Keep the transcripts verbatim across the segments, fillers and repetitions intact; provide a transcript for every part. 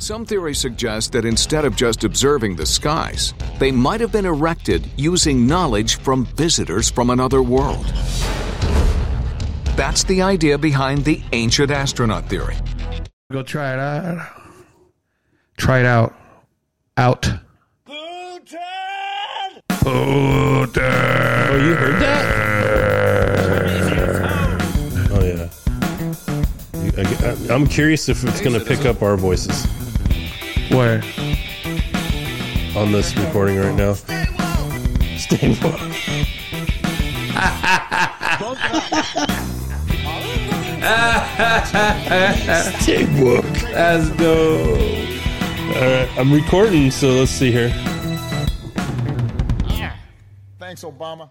Some theories suggest that instead of just observing the skies, they might have been erected using knowledge from visitors from another world. That's the idea behind the ancient astronaut theory. Go try it out. Try it out. Out. Putin! Putin! Oh, you heard that? Oh, yeah. I'm curious if it's going to pick up our voices. Where? On this recording right now. Stay woke. Stay woke. That's dope. All right, I'm recording, so let's see here. Yeah. Thanks, Obama.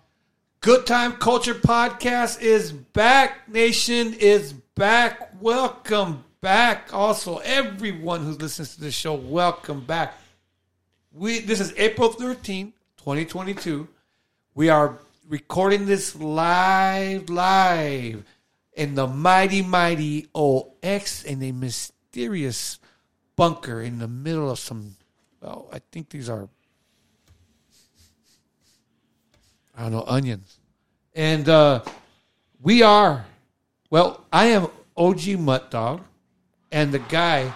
Good Time Culture Podcast is back. Nation is back. Welcome back. Also, everyone who listens to this show, welcome back. We this is April thirteenth, twenty twenty-two. We are recording this live, live in the mighty, mighty O X in a mysterious bunker in the middle of some. Well, I think these are, I don't know, onions, and uh, we are. Well, I am O G Mutt Dog. And the guy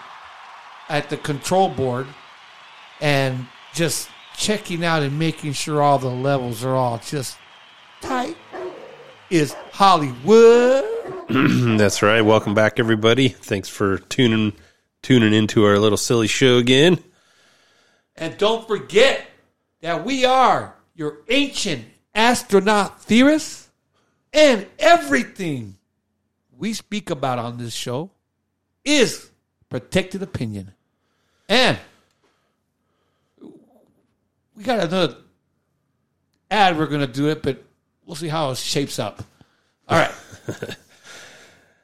at the control board and just checking out and making sure all the levels are all just tight is Hollywood. That's right. Welcome back, everybody. Thanks for tuning tuning into our little silly show again. And don't forget that we are your ancient astronaut theorists, and everything we speak about on this show is protected opinion. And we got another ad we're going to do it, but we'll see how it shapes up. All right.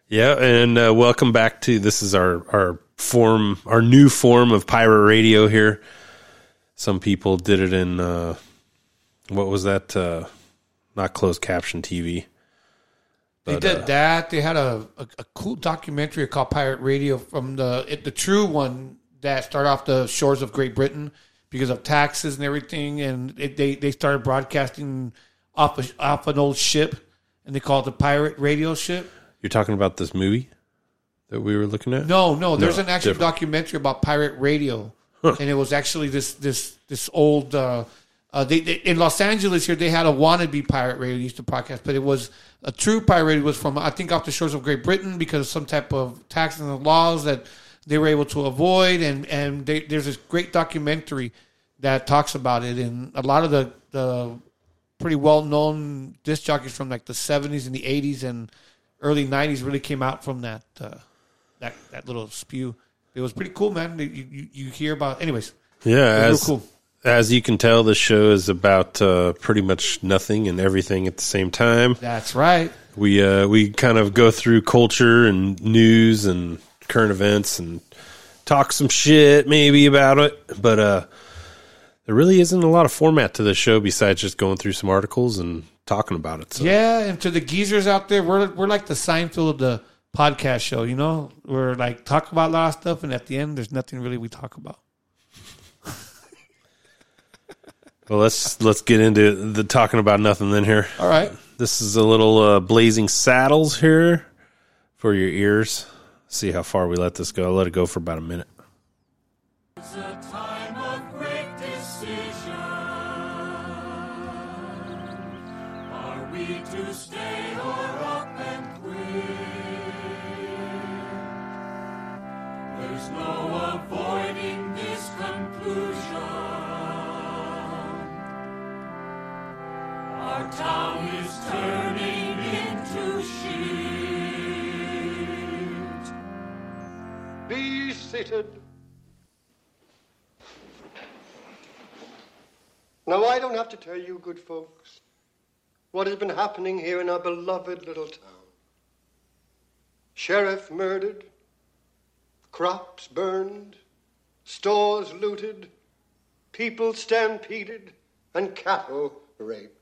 Yeah, and uh, welcome back to, this is our, our form, our new form of pirate radio here. Some people did it in, uh, what was that? Uh, not closed caption T V. But, they did uh, that. They had a, a, a cool documentary called Pirate Radio from the it, the true one that started off the shores of Great Britain because of taxes and everything, and it, they, they started broadcasting off a, off an old ship, and they called it the Pirate Radio ship. You're talking about this movie that we were looking at? No, no. There's no, an actual different documentary about pirate radio, huh. And it was actually this this this old. Uh, Uh, they, they, in Los Angeles here, they had a wannabe pirate radio, used to podcast, but it was a true pirate radio. It was from, I think, off the shores of Great Britain because of some type of taxes and laws that they were able to avoid. And, and they, there's this great documentary that talks about it. And a lot of the, the pretty well-known disc jockeys from like the seventies and the eighties and early nineties really came out from that uh, that, that little spew. It was pretty cool, man. You, you, you hear about, anyways. Yeah, it was as- real cool. As you can tell, this show is about uh, pretty much nothing and everything at the same time. That's right. We uh, we kind of go through culture and news and current events and talk some shit maybe about it. But uh, there really isn't a lot of format to this show besides just going through some articles and talking about it. So. Yeah, and to the geezers out there, we're we're like the Seinfeld of the podcast show, you know? We're like talk about a lot of stuff, and at the end, there's nothing really we talk about. Well, let's let's get into the talking about nothing then here. All right. This is a little uh, Blazing Saddles here for your ears. See how far we let this go. I'll let it go for about a minute. It's a time of great decision. Are we to stay or up and quit? There's no avoiding this conclusion. Our town is turning into shit. Be seated. Now, I don't have to tell you, good folks, what has been happening here in our beloved little town. Sheriff murdered, crops burned, stores looted, people stampeded, and cattle raped.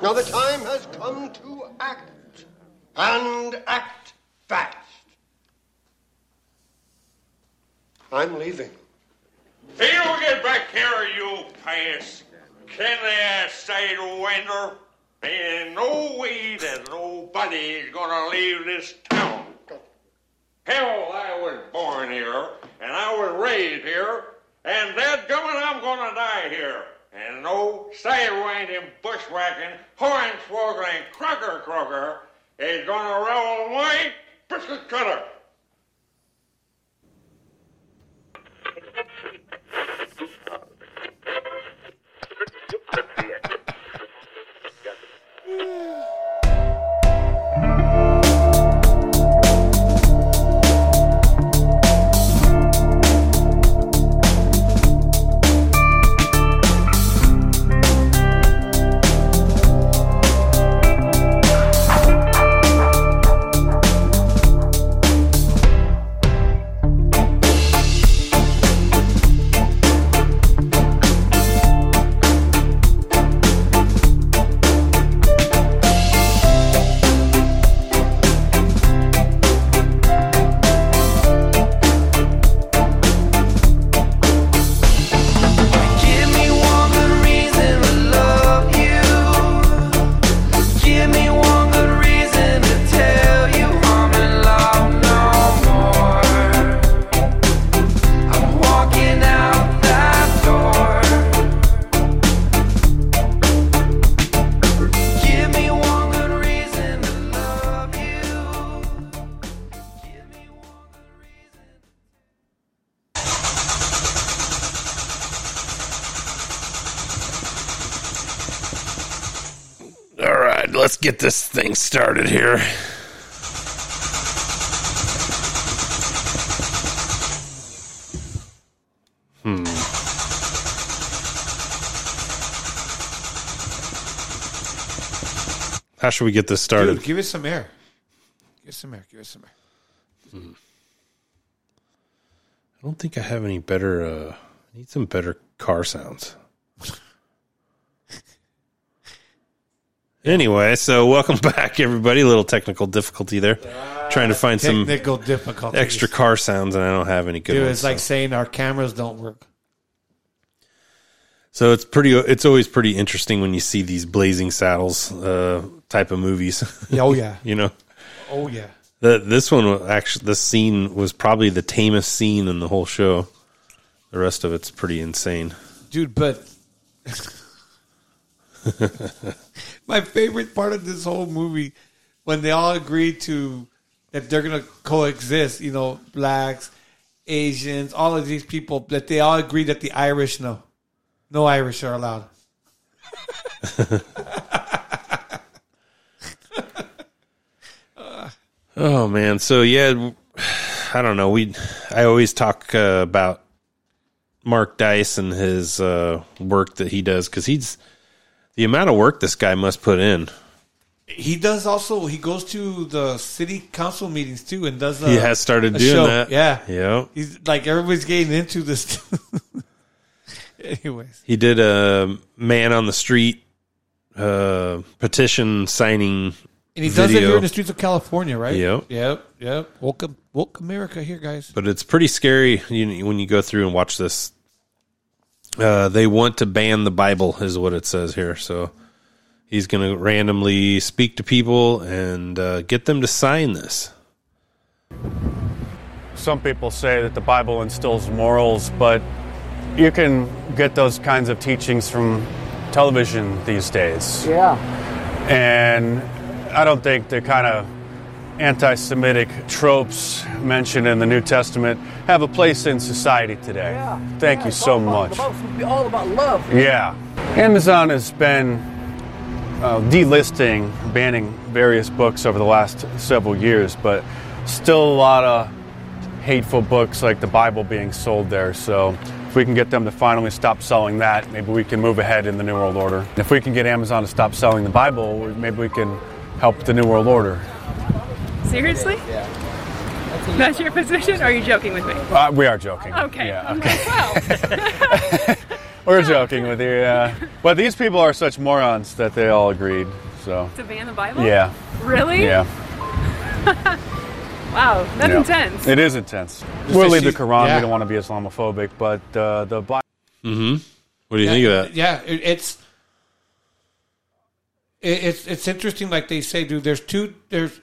Now the time has come to act, and act fast. I'm leaving. Do you get back here, you pants? Can they stay to winter? There ain't no way that nobody is gonna leave this town. Hell, I was born here, and I was raised here, and dadgummit, I'm gonna die here. And no sidewinding, bushwhacking, hornswoggling, crocker crocker is gonna roll my brisket cutter. Get this thing started here. Hmm. How should we get this started? Dude, give us some air. Give us some air. Give us some air. Hmm. I don't think I have any better. Uh, I need some better car sounds. Anyway, so welcome back, everybody. A little technical difficulty there. Uh, Trying to find some extra car sounds, and I don't have any good Dude, ones. It's like so. saying our cameras don't work. So it's pretty. It's always pretty interesting when you see these Blazing Saddles uh, type of movies. Oh, yeah. You know? Oh, yeah. The, this one, was actually, this scene was probably the tamest scene in the whole show. The rest of it's pretty insane. Dude, but... My favorite part of this whole movie, when they all agree to that they're going to coexist, you know, blacks, Asians, all of these people, that they all agree that the Irish no, no Irish are allowed. Oh man, so yeah, I don't know. We I always talk uh, about Mark Dice and his uh, work that he does because he's. The amount of work this guy must put in. He does also, he goes to the city council meetings too and does a, He has started doing show. that. Yeah. Yeah. He's like, everybody's getting into this. Anyways. He did a man on the street uh, petition signing And he video. does it here in the streets of California, right? Yep. Yep. Yep. Welcome, welcome America here, guys. But it's pretty scary you, when you go through and watch this. Uh, they want to ban the Bible is what it says here. So he's going to randomly speak to people and uh, get them to sign this. Some people say that the Bible instills morals, but you can get those kinds of teachings from television these days. Yeah. And I don't think the kind of anti-Semitic tropes mentioned in the New Testament have a place in society today. Yeah. Thank yeah, you so much. About, the Bible's all about love. Yeah. Amazon has been uh, delisting, banning various books over the last several years, but still a lot of hateful books like the Bible being sold there. So if we can get them to finally stop selling that, maybe we can move ahead in the New World Order. If we can get Amazon to stop selling the Bible, maybe we can help the New World Order. Seriously? Yeah. That's your position? Or are you joking with me? Uh, we are joking. Okay. Yeah, okay. We're joking with you, yeah. But these people are such morons that they all agreed. So. To ban the Bible? Yeah. Really? Yeah. Wow, that's yeah. intense. It is intense. We'll leave the Quran. Yeah. We don't want to be Islamophobic, but uh, the Bible. Mm-hmm. What do you yeah, think of that? Yeah, it, it's it, it's it's interesting. Like they say, dude, there's two. There's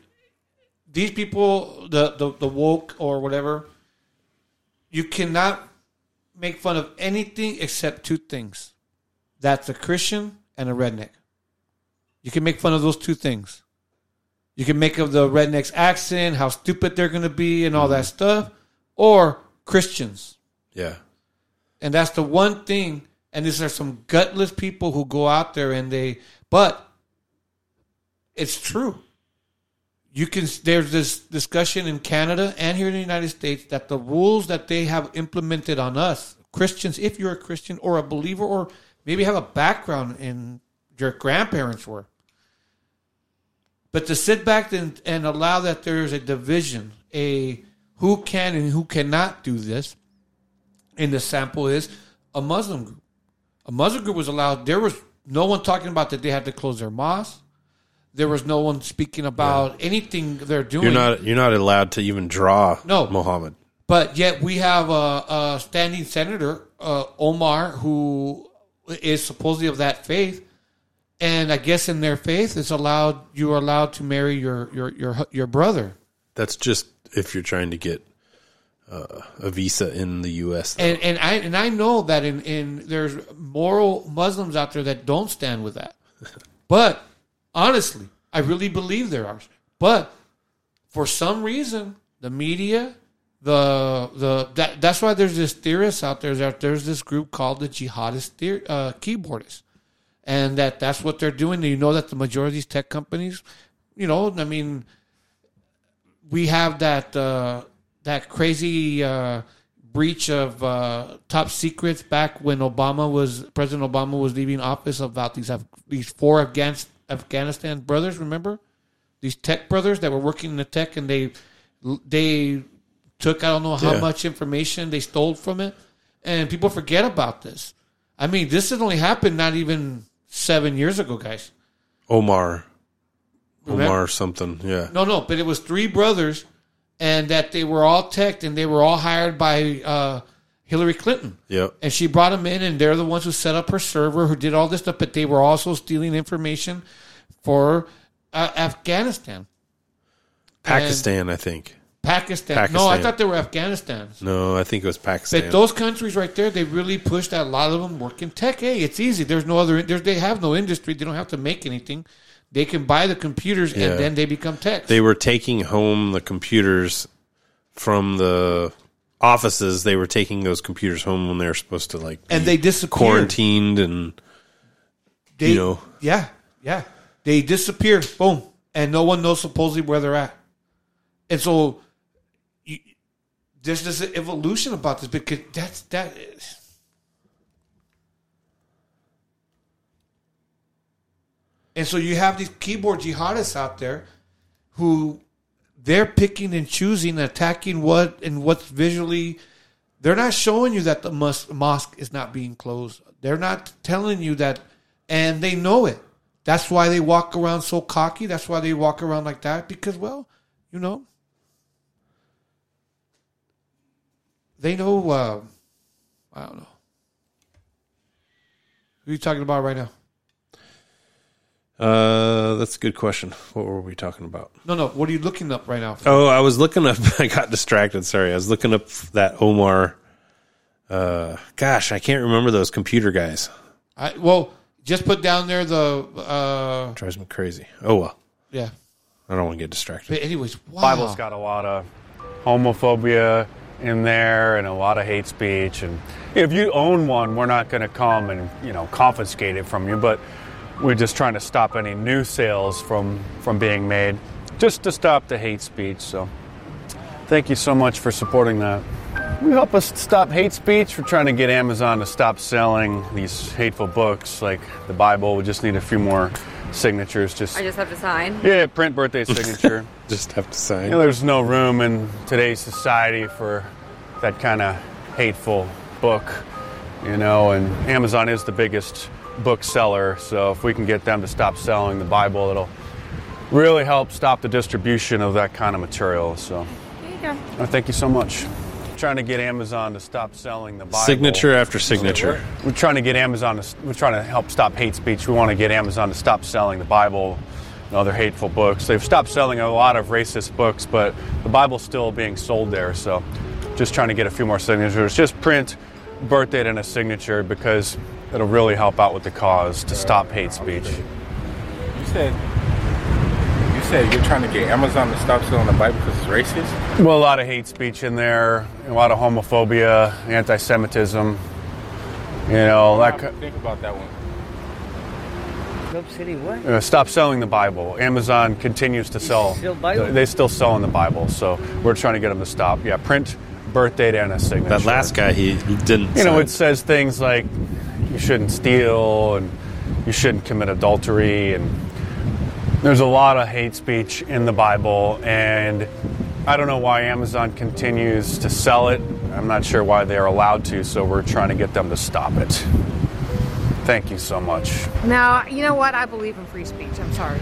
these people, the, the the woke or whatever. You cannot make fun of anything except two things. That's a Christian and a redneck. You can make fun of those two things. You can make of the redneck's accent, how stupid they're going to be, and all mm-hmm. that stuff, or Christians. Yeah. And that's the one thing, and these are some gutless people who go out there and they, but it's true. You can, there's this discussion in Canada and here in the United States that the rules that they have implemented on us, Christians, if you're a Christian or a believer or maybe have a background in your grandparents were, but to sit back and, and allow that there's a division, a who can and who cannot do this, and the sample is a Muslim group. A Muslim group was allowed. There was no one talking about that they had to close their mosque. There was no one speaking about yeah. anything they're doing. You're not you're not allowed to even draw no. Mohammed. But yet we have a, a standing senator, uh, Omar, who is supposedly of that faith. And I guess in their faith, it's allowed. You are allowed to marry your your your, your brother. That's just if you're trying to get uh, a visa in the U S though. And and I and I know that in, in there's moral Muslims out there that don't stand with that. But honestly, I really believe there are. But for some reason, the media, the the that, that's why there's this theorist out there that there's this group called the jihadist theor, uh, keyboardists. And that that's what they're doing. You know that the majority of these tech companies, you know, I mean, we have that uh, that crazy uh, breach of uh, top secrets back when Obama was President Obama was leaving office about these these four Afghan, Afghanistan brothers. Remember these tech brothers that were working in the tech and they they took I don't know how yeah. much information they stole from it, and people forget about this. I mean, this has only happened not even. Seven years ago, guys. Omar. Remember? Omar something, yeah. No, no, but it was three brothers, and that they were all teched, and they were all hired by uh, Hillary Clinton. Yeah. And she brought them in, and they're the ones who set up her server, who did all this stuff, but they were also stealing information for uh, Afghanistan. Pakistan, and I think. Pakistan. Pakistan. No, I thought they were Afghanistan. No, I think it was Pakistan. But those countries right there, they really pushed that. A lot of them work in tech. Hey, it's easy. There's no other. There's, they have no industry. They don't have to make anything. They can buy the computers yeah. and then they become tech. They were taking home the computers from the offices. They were taking those computers home when they were supposed to like be and they disappeared. Quarantined and they, you know yeah yeah they disappeared. Boom, and no one knows supposedly where they're at, and so. There's this evolution about this because that's that. Is. And so you have these keyboard jihadists out there who they're picking and choosing, attacking what and what's visually. They're not showing you that the mos- mosque is not being closed. They're not telling you that, and they know it. That's why they walk around so cocky. That's why they walk around like that because, well, you know. They know, uh, I don't know. Who are you talking about right now? Uh, that's a good question. What were we talking about? No, no. What are you looking up right now? Oh, I was looking up. I got distracted. Sorry. I was looking up that Omar. Uh, gosh, I can't remember those computer guys. I Well, just put down there the. Uh, drives me crazy. Oh, well. Yeah. I don't want to get distracted. But anyways, wow. Bible's got a lot of homophobia in there and a lot of hate speech, and if you own one, we're not going to come and, you know, confiscate it from you, but we're just trying to stop any new sales from from being made, just to stop the hate speech. So thank you so much for supporting that. You help us stop hate speech. We're trying to get Amazon to stop selling these hateful books like the Bible. We just need a few more signatures. Just I just have to sign. Yeah, print birthday signature. Just have to sign. You know, there's no room in today's society for that kind of hateful book, you know, and Amazon is the biggest book seller, so if we can get them to stop selling the Bible, it'll really help stop the distribution of that kind of material. So there you go. Well, thank you so much. We're trying to get Amazon to stop selling the Bible. Signature after signature. We're trying to get Amazon to, we're trying to help stop hate speech. We want to get Amazon to stop selling the Bible and other hateful books. They've stopped selling a lot of racist books, but the Bible's still being sold there. So just trying to get a few more signatures. Just print birth date and a signature, because it'll really help out with the cause to stop hate speech. You said you said you're trying to get Amazon to stop selling the Bible because it's racist? Well, a lot of hate speech in there, a lot of homophobia, anti-Semitism. You know, like, think about that one. Club City, what? Uh, stop selling the Bible. Amazon continues to sell. Still Bible? They still selling the Bible, so we're trying to get them to stop. Yeah, print birth date and a signature. That last guy, he didn't. You know, sign. It says things like you shouldn't steal and you shouldn't commit adultery, and there's a lot of hate speech in the Bible, and I don't know why Amazon continues to sell it. I'm not sure why they're allowed to, so we're trying to get them to stop it. Thank you so much. Now, you know what? I believe in free speech. I'm sorry.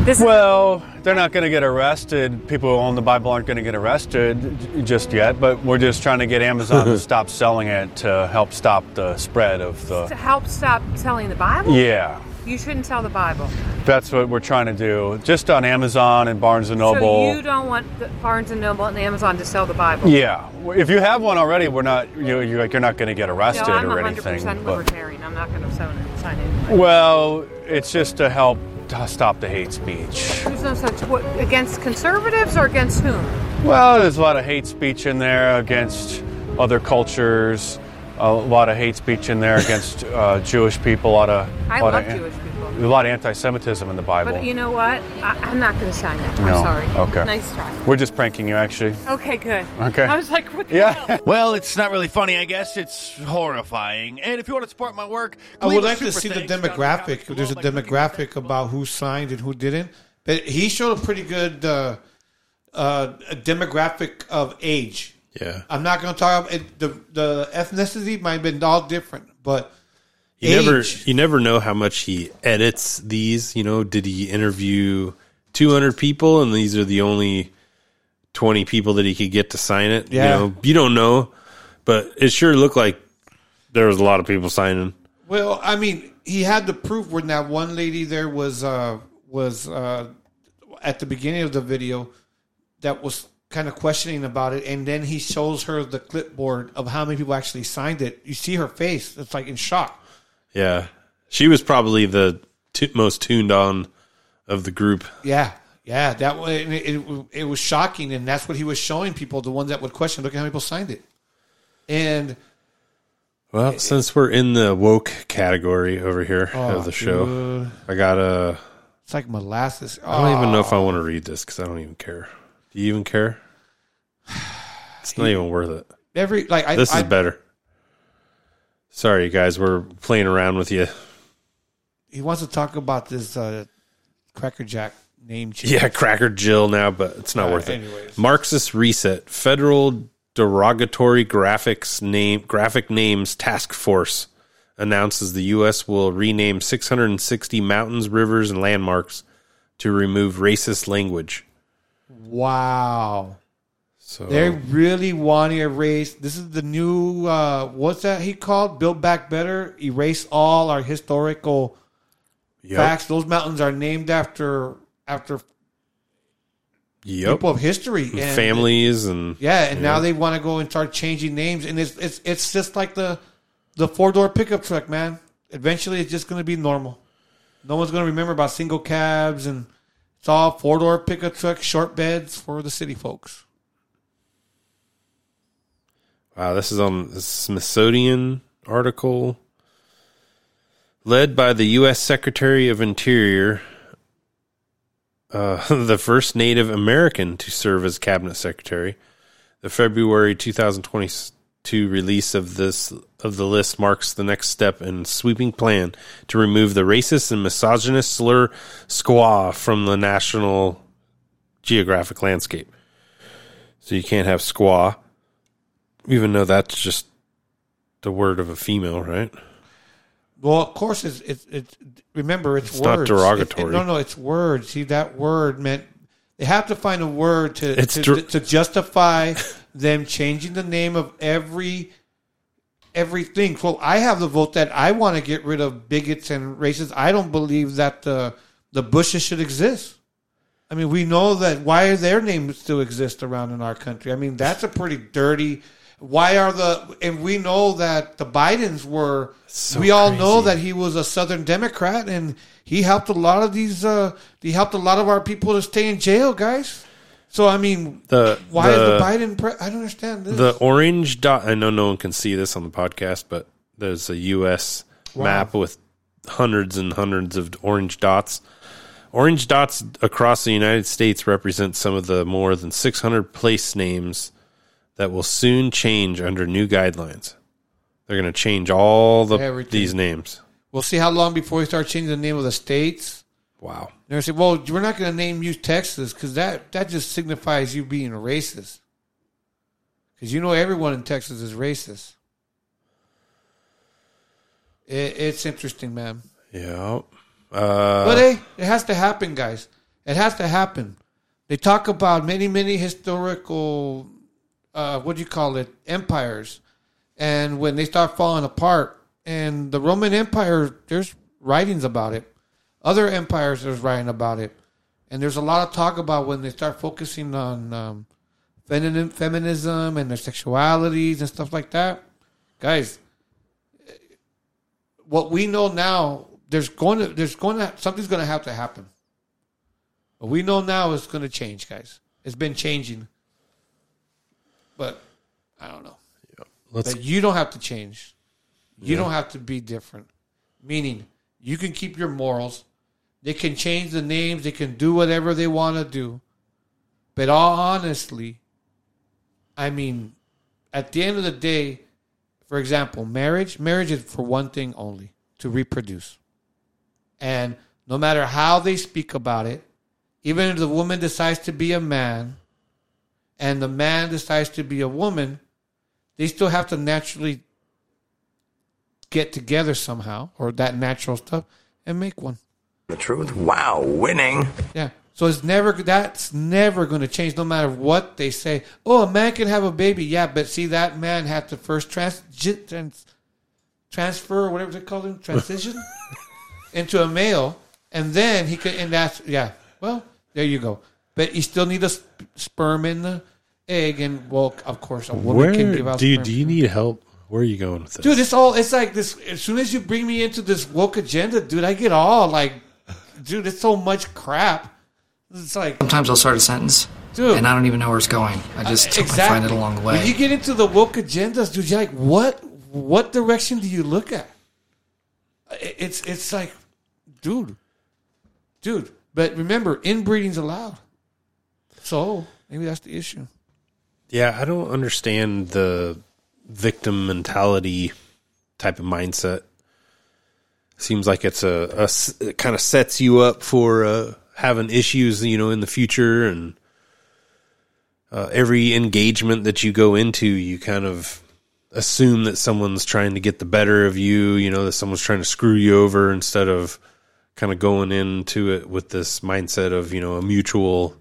This well, they're not going to get arrested. People who own the Bible aren't going to get arrested just yet, but we're just trying to get Amazon to stop selling it to help stop the spread of the... To help stop selling the Bible? Yeah. You shouldn't sell the Bible. That's what we're trying to do, just on Amazon and Barnes and Noble. So you don't want the Barnes and Noble and Amazon to sell the Bible? Yeah. If you have one already, we're not, you, you're, like, you're not going to get arrested no, or anything. I'm one hundred percent libertarian. But, I'm not going to sign it. Well, it's just to help stop the hate speech. There's no such what, against conservatives or against whom? Well, there's a lot of hate speech in there against other cultures. A lot of hate speech in there against uh, Jewish people. A lot of I lot love of, Jewish people. A lot of anti-Semitism in the Bible. But you know what? I, I'm not going to sign that. I'm no. sorry. Okay. Nice try. We're just pranking you, actually. Okay, good. Okay. I was like, what the yeah. hell? Well, it's not really funny, I guess. It's horrifying. And if you want to support my work, I would like to see the demographic. There's a demographic about who signed and who didn't. But he showed a pretty good uh, uh, demographic of age. Yeah, I'm not going to talk about it. The, the ethnicity might have been all different, but you age. never you never know how much he edits these. You know, did he interview two hundred people and these are the only twenty people that he could get to sign it? Yeah, you know, you don't know, but it sure looked like there was a lot of people signing. Well, I mean, he had the proof when that one lady there was uh, was uh, at the beginning of the video that was kind of questioning about it, and then he shows her the clipboard of how many people actually signed it. You see her face. It's like in shock. Yeah. She was probably the t- most tuned on of the group. Yeah. Yeah. That way, it, it, it was shocking, and that's what he was showing people, the ones that would question, look at how many people signed it. And... Well, it, since we're in the woke category over here oh, of the show, dude. I got a... It's like molasses. Oh. I don't even know if I want to read this because I don't even care. Do you even care? It's not even worth it. Every like I, This I, is better. Sorry, guys. We're playing around with you. He wants to talk about this uh, Cracker Jack name change. Yeah, Cracker Jill now, but it's not uh, worth anyways. it. Marxist Reset. Federal Derogatory Graphics Name Graphic Names Task Force announces the U S will rename six hundred sixty mountains, rivers, and landmarks to remove racist language. Wow. So they really want to erase. This is the new, uh, what's that he called? Build Back Better. Erase all our historical yep. facts. Those mountains are named after after yep. people of history. And, families. and Yeah, and yep. now they want to go and start changing names. And it's it's it's just like the, the four-door pickup truck, man. Eventually, it's just going to be normal. No one's going to remember about single cabs and... It's all four-door pickup truck, short beds for the city folks. Wow, this is on the Smithsonian article. Led by the U S Secretary of Interior, uh, the first Native American to serve as cabinet secretary, the February two thousand twenty-two release of this of the list marks the next step in sweeping plan to remove the racist and misogynist slur squaw from the National Geographic landscape. So you can't have squaw, even though that's just the word of a female, right? Well, of course, it's it's, it's remember it's, it's words. It's not derogatory. It, it, no, no, it's words. See, that word meant they have to find a word to to, der- to justify them changing the name of every everything. Well, I have the vote that I want to get rid of bigots and racists. I don't believe that the the Bushes should exist. I mean, we know that. Why are their names still exist around in our country? I mean, that's a pretty dirty. Why are the and we know that the Bidens were. So we all crazy. Know that he was a Southern Democrat, and he helped a lot of these. Uh, he helped a lot of our people to stay in jail, guys. So I mean, the, why the, is the Biden? Pre- I don't understand this. The orange dot. I know no one can see this on the podcast, but there's a U S wow. map with hundreds and hundreds of orange dots. Orange dots across the United States represent some of the more than six hundred place names that will soon change under new guidelines. They're going to change all the Everything. These names. We'll see how long before we start changing the name of the states. Wow. And they're saying, well, we're not going to name you Texas because that, that just signifies you being a racist. Because you know everyone in Texas is racist. It, it's interesting, man. Yeah. Uh, but hey, it has to happen, guys. It has to happen. They talk about many, many historical, uh, what do you call it, empires. And when they start falling apart, and the Roman Empire, there's writings about it. Other empires, there's writing about it. And there's a lot of talk about when they start focusing on um, feminine, feminism and their sexualities and stuff like that. Guys, what we know now... There's going to, there's going to, something's going to have to happen. What we know now is going to change, guys. It's been changing, but I don't know. Yeah, let's, but you don't have to change. You yeah. don't have to be different. Meaning, you can keep your morals. They can change the names. They can do whatever they want to do. But all honestly, I mean, at the end of the day, for example, marriage. Marriage is for one thing only: to reproduce. And no matter how they speak about it, even if the woman decides to be a man and the man decides to be a woman, they still have to naturally get together somehow, or that natural stuff, and make one. The truth. Wow, winning. Yeah. So it's never that's never going to change no matter what they say. Oh, a man can have a baby. Yeah, but see, that man had to first trans, trans transfer, whatever they call it, transition. Into a male, and then he could, and that's, yeah, well, there you go. But you still need a sp- sperm in the egg, and, well, of course, a woman Where, can give out dude, sperm. Do you need help? Where are you going with this? Dude, it's all, it's like this, as soon as you bring me into this woke agenda, dude, I get all, like, dude, it's so much crap. It's like... Sometimes I'll start a sentence, dude, and I don't even know where it's going. I just uh, exactly. I find it along the way. When you get into the woke agendas, dude, you're like, what, what direction do you look at? It's, it's like... Dude, dude, but remember, inbreeding's allowed. So maybe that's the issue. Yeah, I don't understand the victim mentality type of mindset. Seems like it's a, a it kind of sets you up for uh, having issues, you know, in the future. And uh, every engagement that you go into, you kind of assume that someone's trying to get the better of you, you know, that someone's trying to screw you over instead of kind of going into it with this mindset of, you know, a mutual,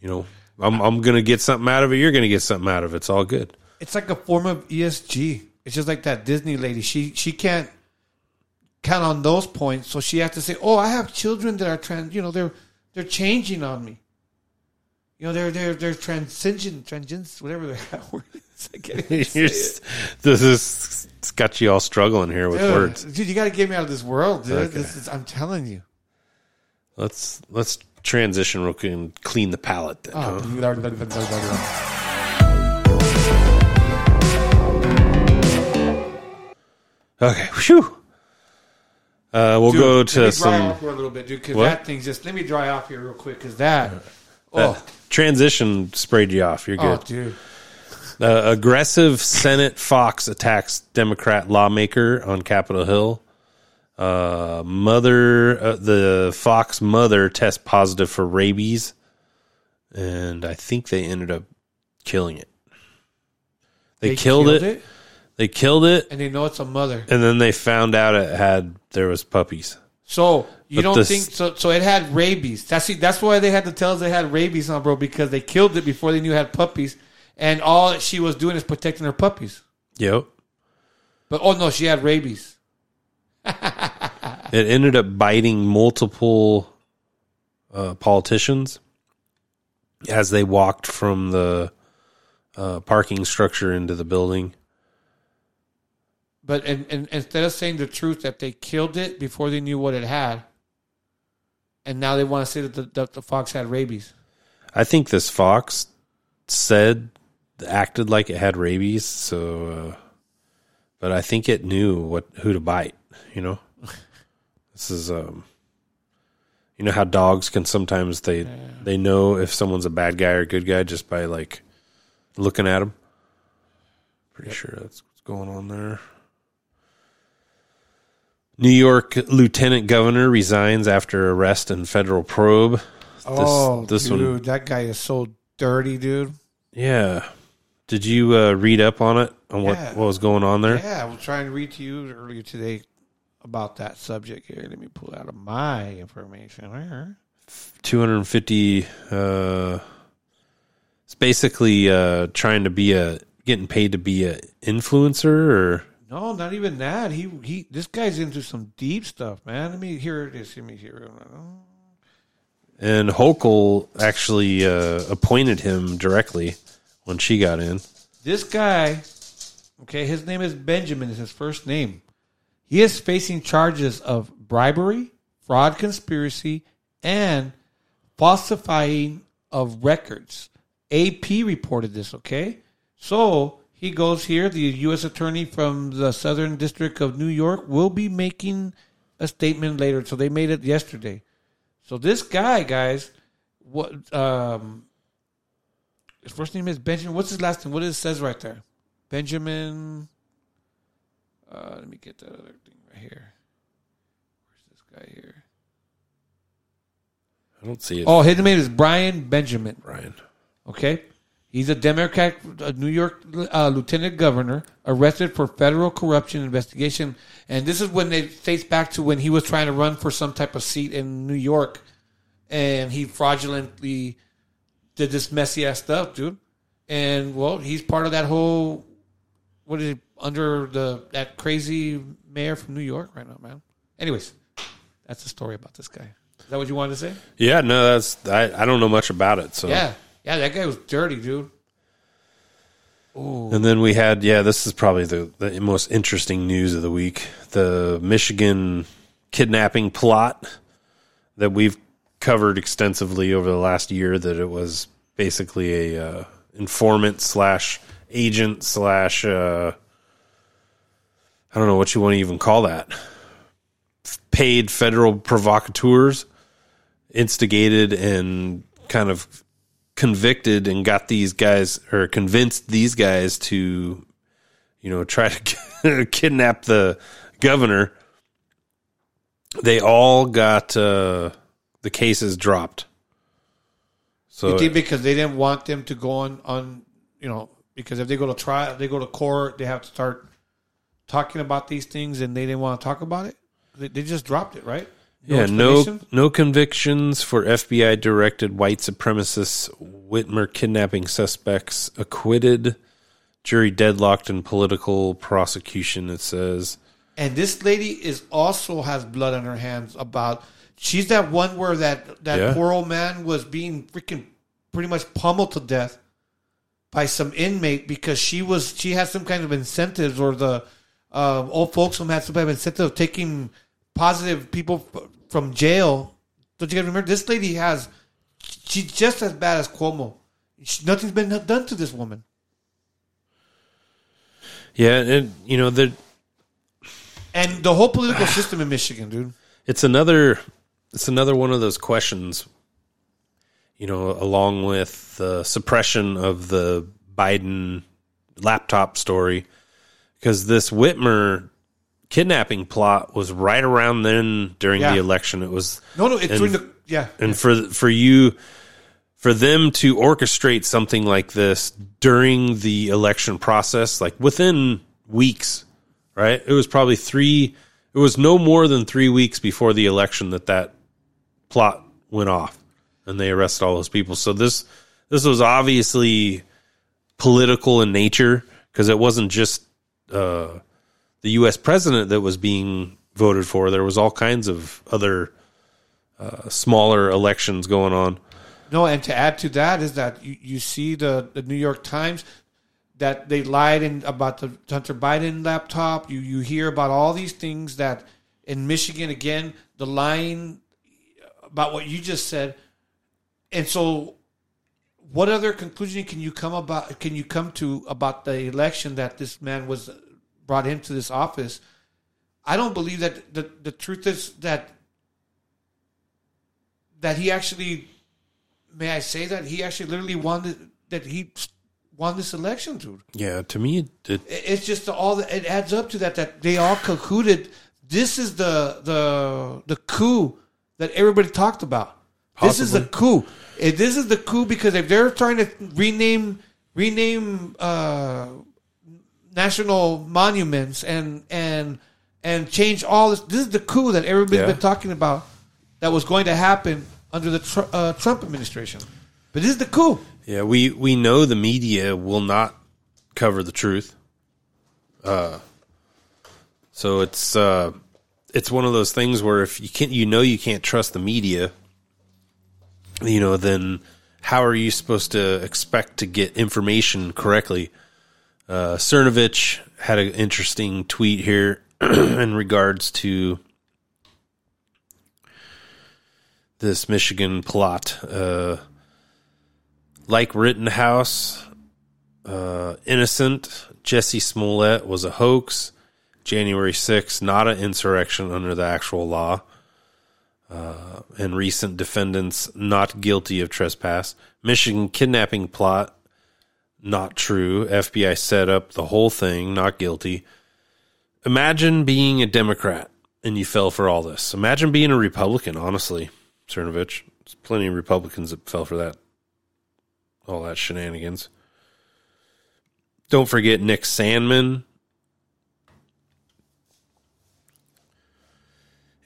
you know, I'm I'm going to get something out of it. You're going to get something out of it. It's all good. It's like a form of E S G. It's just like that Disney lady. She she can't count on those points. So she has to say, oh, I have children that are trans, you know, they're they're changing on me. You know, they're they're they're transcendent, transcendent, whatever that word is. I can't even say it. This is it's got you all struggling here with dude, words, dude. You got to get me out of this world, dude. Okay. This is, I'm telling you. Let's let's transition real quick and clean the palate. Then, oh, huh? Okay, whew. Uh, we'll dude, go to let me some. Dry off for a little bit, dude, because that thing's just. Let me dry off here real quick, because that. That oh. transition sprayed you off. You're good. Oh, dude. Uh, aggressive Senate fox attacks Democrat lawmaker on Capitol Hill. Uh, mother, uh, the fox mother tests positive for rabies, and I think they ended up killing it. They, they killed, killed it. it. They killed it. And they know it's a mother. And then they found out it had, there was puppies. So you but don't this, think, so So it had rabies. That's that's why they had to tell us they had rabies on, bro, because they killed it before they knew it had puppies. And all she was doing is protecting her puppies. Yep. But, oh, no, she had rabies. It ended up biting multiple uh, politicians as they walked from the uh, parking structure into the building. But and, and instead of saying the truth that they killed it before they knew what it had, and now they want to say that the, that the fox had rabies. I think this fox said, acted like it had rabies, so... Uh, but I think it knew what who to bite, you know? This is... um, you know how dogs can sometimes... They, yeah. they know if someone's a bad guy or a good guy just by, like, looking at them. Pretty yep. sure that's what's going on there. New York Lieutenant Governor resigns after arrest and federal probe. Oh, this, this dude, one, that guy is so dirty, dude. Yeah. Did you uh, read up on it, on what, yeah. what was going on there? Yeah, I was trying to read to you earlier today about that subject here. Let me pull out of my information here. two hundred fifty uh, it's basically uh, trying to be a, getting paid to be an influencer or? No, not even that. He he. This guy's into some deep stuff, man. Let me hear this. Let me hear it. And Hochul actually uh, appointed him directly. When she got in. This guy, okay, his name is Benjamin, is his first name. He is facing charges of bribery, fraud conspiracy, and falsifying of records. A P reported this, okay? So he goes here, the U S attorney from the Southern District of New York will be making a statement later. So they made it yesterday. So this guy, guys, what... um his first name is Benjamin. What's his last name? What it says right there? Benjamin. Uh, let me get that other thing right here. Where's this guy here? I don't see it. Oh, his name is Brian Benjamin. Brian. Okay. He's a Democrat, a New York uh, lieutenant governor, arrested for federal corruption investigation. And this is when it dates back to when he was trying to run for some type of seat in New York. And he fraudulently... did this messy ass stuff, dude, and well, he's part of that whole. What is it under the that crazy mayor from New York right now, man? Anyways, that's the story about this guy. Is that what you wanted to say? Yeah, no, that's I. I don't know much about it, so yeah, yeah, that guy was dirty, dude. Ooh. And then we had, yeah, this is probably the the most interesting news of the week: the Michigan kidnapping plot that we've covered extensively over the last year, that it was basically a uh, informant slash agent slash uh, I don't know what you want to even call that. Paid federal provocateurs instigated and kind of convicted and got these guys, or convinced these guys to, you know, try to kidnap the governor. They all got uh the cases dropped. So you think because they didn't want them to go on, on, you know, because if they go to trial, if they go to court, they have to start talking about these things, and they didn't want to talk about it. They, they just dropped it, right? No yeah, no, no convictions for F B I directed white supremacist Whitmer kidnapping suspects acquitted, jury deadlocked in political prosecution. It says, and this lady is also has blood on her hands about. She's that one where that, that yeah. poor old man was being freaking pretty much pummeled to death by some inmate because she was she had some kind of incentives, or the uh, old folks home had some kind of incentive of taking positive people f- from jail. Don't you guys remember? This lady has, she's just as bad as Cuomo. She, nothing's been done to this woman. Yeah, and you know, the and the whole political system in Michigan, dude. It's another. It's another one of those questions, you know, along with the suppression of the Biden laptop story, because this Whitmer kidnapping plot was right around then during yeah. the election. It was no, no, it's and, during the yeah. And for for you, for them to orchestrate something like this during the election process, like within weeks, right? It was probably three, it was no more than three weeks before the election that that plot went off and they arrested all those people. So this, this was obviously political in nature because it wasn't just uh, the U S president that was being voted for. There was all kinds of other uh, smaller elections going on. No, and to add to that is that you, you see the, the New York Times that they lied in, about the Hunter Biden laptop. You you hear about all these things that in Michigan, again, the lying about what you just said. And so what other conclusion can you come about? Can you come to about the election that this man was brought into this office? I don't believe that the, the truth is that that he actually... May I say that he actually literally won the, that he won this election, dude? Yeah, to me, it, it it's just the, all the, it adds up to that that they all concluded this is the the the coup that everybody talked about. Possibly. This is the coup. If this is the coup because if they're trying to rename rename uh, national monuments and and and change all this, this is the coup that everybody's yeah. been talking about that was going to happen. Under the tr- uh, Trump administration. But this is the coup. Yeah, we, we know the media will not cover the truth. Uh, so it's uh, it's one of those things where if you can't, you know you can't trust the media, you know, then how are you supposed to expect to get information correctly? Uh, Cernovich had an interesting tweet here in regards to this Michigan plot, uh, like Rittenhouse, uh, innocent. Jesse Smollett was a hoax. January sixth, not an insurrection under the actual law. Uh, and recent defendants not guilty of trespass. Michigan kidnapping plot, not true. F B I set up the whole thing, not guilty. Imagine being a Democrat and you fell for all this. Imagine being a Republican, honestly. Cernovich. There's plenty of Republicans that fell for that. All that shenanigans. Don't forget Nick Sandman.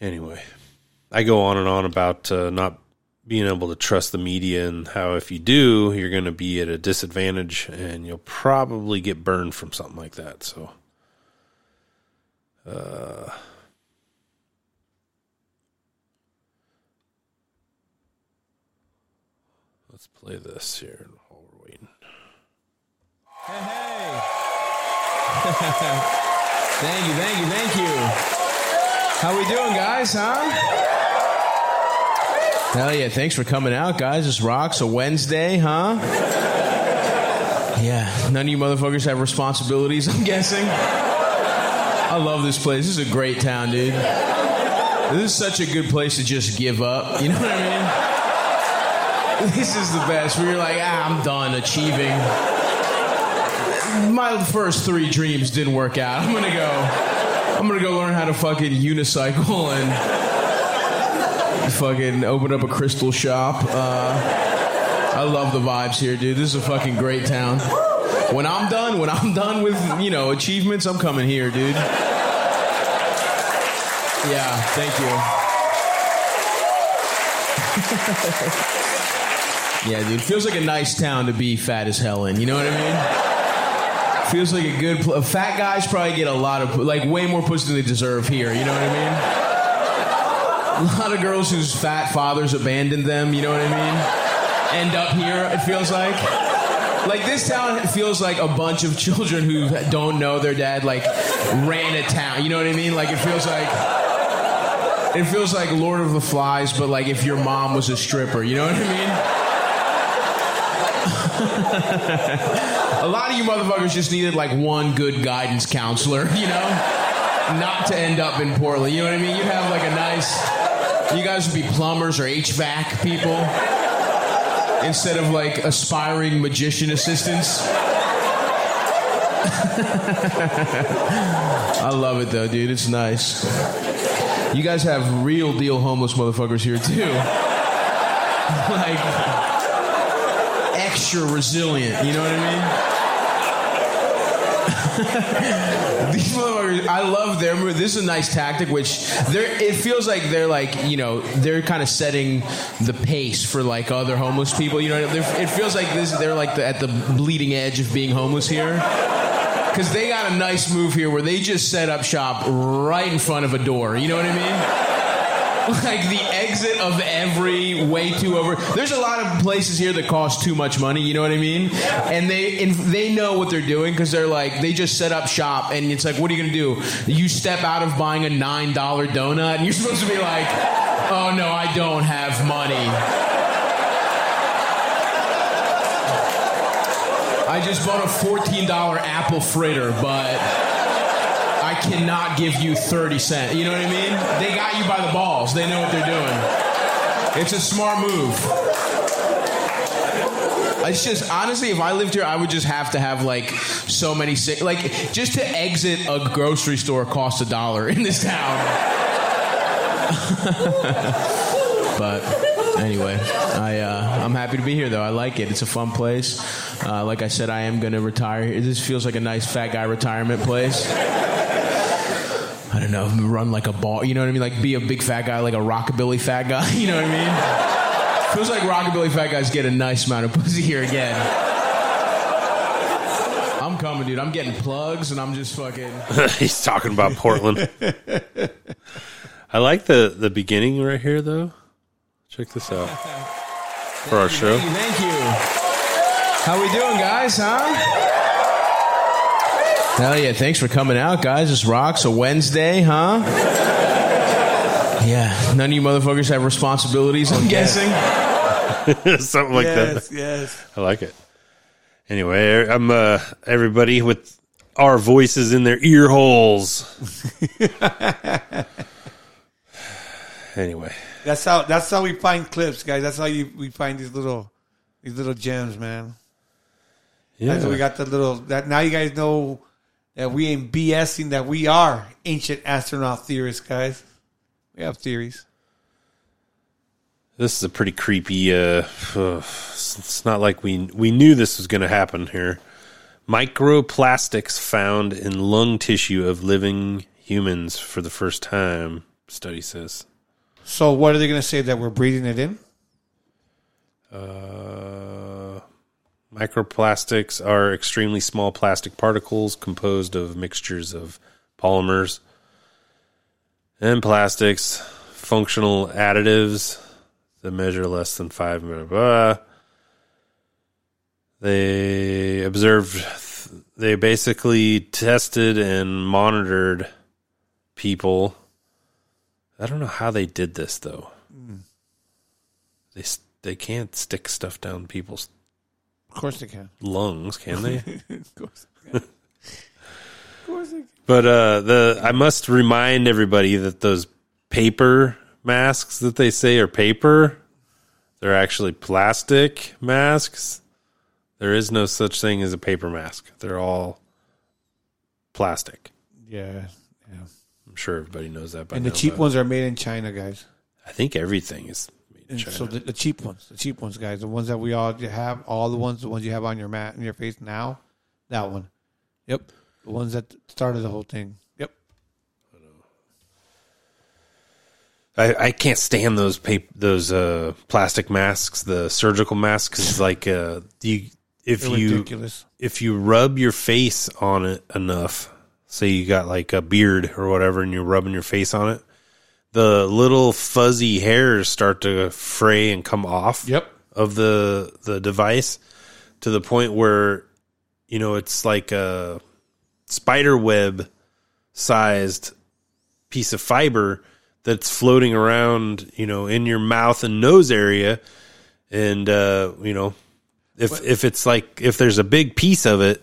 Anyway, I go on and on about uh, not being able to trust the media and how if you do, you're going to be at a disadvantage and you'll probably get burned from something like that. So, uh... let's play this here while we're waiting. Hey, hey. Thank you, thank you, thank you. How we doing, guys, huh? Hell yeah, thanks for coming out, guys. This rocks a Wednesday, huh? Yeah, none of you motherfuckers have responsibilities, I'm guessing. I love this place. This is a great town, dude. This is such a good place to just give up. You know what I mean? This is the best, where you're like, ah, I'm done achieving. My first three dreams didn't work out. I'm gonna go, I'm gonna go learn how to fucking unicycle and fucking open up a crystal shop. Uh, I love the vibes here, dude. This is a fucking great town. When I'm done, when I'm done with, you know, achievements, I'm coming here, dude. Yeah, thank you. Yeah, dude, feels like a nice town to be fat as hell in, you know what I mean? Feels like a good pl- fat guys probably get a lot of, like, way more pussy than they deserve here, you know what I mean? A lot of girls whose fat fathers abandoned them, you know what I mean? End up here, it feels like. Like, this town feels like a bunch of children who don't know their dad, like, ran a town, you know what I mean? Like, it feels like... It feels like Lord of the Flies, but, like, if your mom was a stripper, you know what I mean? A lot of you motherfuckers just needed like one good guidance counselor, you know, not to end up in Portland. You know what I mean? You'd have like a nice, you guys would be plumbers or H V A C people instead of like aspiring magician assistants. I love it though, dude. It's nice. You guys have real deal homeless motherfuckers here too. Like... extra resilient, you know what I mean? These motherfuckers, I love them. This is a nice tactic, which they're, it feels like they're like, you know, they're kind of setting the pace for like other homeless people. You know, it feels like this. They're like the, at the bleeding edge of being homeless here. Because they got a nice move here where they just set up shop right in front of a door. You know what I mean? Like the exit of every way too over. There's a lot of places here that cost too much money. You know what I mean? And they and they know what they're doing because they're like, they just set up shop. And it's like, what are you going to do? You step out of buying a nine dollar donut and you're supposed to be like, oh, no, I don't have money. I just bought a fourteen dollar apple fritter, but I cannot give you thirty cents. You know what I mean? They got you by the balls. They know what they're doing. It's a smart move. It's just, honestly, if I lived here, I would just have to have, like, so many sick, like, just to exit a grocery store costs a dollar in this town. But... anyway, I, uh, I'm happy to be here, though. I like it. It's a fun place. Uh, like I said, I am going to retire here. This feels like a nice fat guy retirement place. I don't know, run like a ball. You know what I mean? Like be a big fat guy, like a rockabilly fat guy. You know what I mean? Feels like rockabilly fat guys get a nice amount of pussy here again. I'm coming, dude. I'm getting plugs, and I'm just fucking... He's talking about Portland. I like the, the beginning right here, though. Check this out for our show. Thank you, thank you. How we doing, guys, huh? Hell yeah, thanks for coming out, guys. This rocks. A Wednesday, huh? Yeah, none of you motherfuckers have responsibilities, I'm guessing. Something like that. Yes, yes. I like it. Anyway, I'm uh, everybody with our voices in their ear holes. Anyway. That's how that's how we find clips, guys. That's how you, we find these little these little gems, man. Yeah. That's how we got the little that now you guys know that we ain't BSing, that we are ancient astronaut theorists, guys. We have theories. This is a pretty creepy uh, uh it's not like we we knew this was going to happen here. Microplastics found in lung tissue of living humans for the first time, study says. So what are they going to say, that we're breathing it in? Uh, microplastics are extremely small plastic particles composed of mixtures of polymers and plastics, functional additives that measure less than five minutes. Blah, blah. They observed, they basically tested and monitored people. I don't know how they did this, though. Mm. They they can't stick stuff down people's of course they can. lungs, can they? Of course they can. Of course they can. But uh, the I must remind everybody that those paper masks that they say are paper, they're actually plastic masks. There is no such thing as a paper mask. They're all plastic. Yeah, yeah. I'm sure everybody knows that by now. And the cheap ones are made in China, guys. I think everything is made in China. So the, the cheap ones, the cheap ones, guys, the ones that we all have, all the ones, the ones you have on your mat, in your face now, that one. Yep. The ones that started the whole thing. Yep. I I can't stand those paper, those uh, plastic masks, the surgical masks, because like uh, you if They're you ridiculous. if you rub your face on it enough. Say you got like a beard or whatever and you're rubbing your face on it, the little fuzzy hairs start to fray and come off yep. of the the device to the point where, you know, it's like a spider web sized piece of fiber that's floating around, you know, in your mouth and nose area. And, uh, you know, if what? if it's like if there's a big piece of it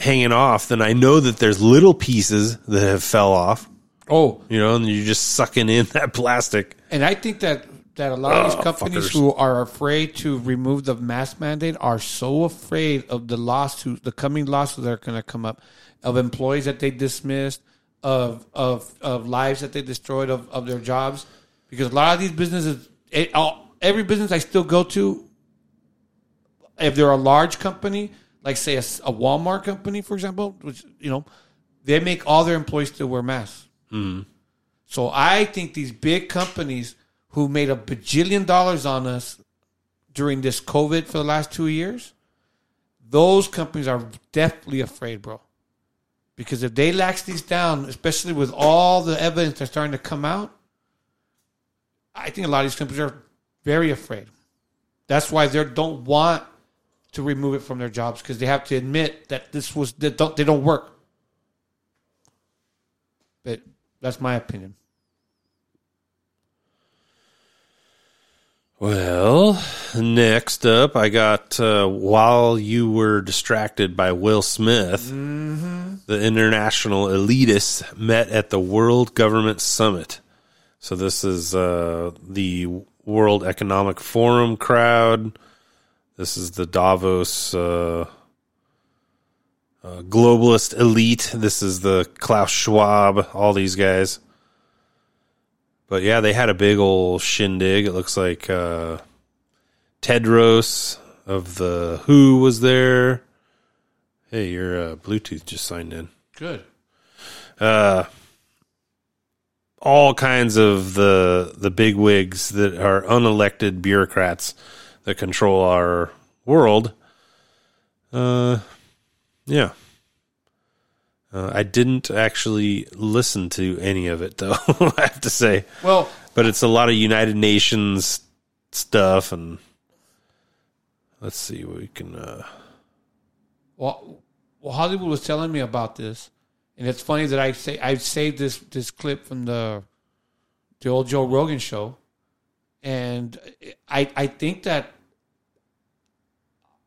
hanging off, then I know that there's little pieces that have fell off. Oh, you know, and you're just sucking in that plastic. And I think that, that a lot oh, of these companies fuckers. who are afraid to remove the mask mandate are so afraid of the lawsuits, the coming lawsuits that are going to come up, of employees that they dismissed, of of of lives that they destroyed, of, of their jobs, because a lot of these businesses, it, all, every business I still go to, if they're a large company, like say a, a Walmart company, for example, which, you know, they make all their employees still wear masks. Mm. So I think these big companies who made a bajillion dollars on us during this COVID for the last two years, those companies are definitely afraid, bro. Because if they lax these down, especially with all the evidence that's starting to come out, I think a lot of these companies are very afraid. That's why they don't want to remove it from their jobs, because they have to admit that this was they don't they don't work. But that's my opinion. Well, next up, I got, uh, while you were distracted by Will Smith, mm-hmm. the international elitists met at the World Government Summit. So this is uh, the World Economic Forum crowd. This is the Davos uh, uh, globalist elite. This is the Klaus Schwab, all these guys. But, yeah, they had a big old shindig. It looks like uh, Tedros of the W H O was there. Hey, your uh, Bluetooth just signed in. Good. Uh, all kinds of the the bigwigs that are unelected bureaucrats that control our world. Uh, yeah. Uh, I didn't actually listen to any of it, though, I have to say. Well, but it's a lot of United Nations stuff, and let's see what we can... Uh... Well, well, Hollywood was telling me about this, and it's funny that I say I saved this, this clip from the the old Joe Rogan show, and I I think that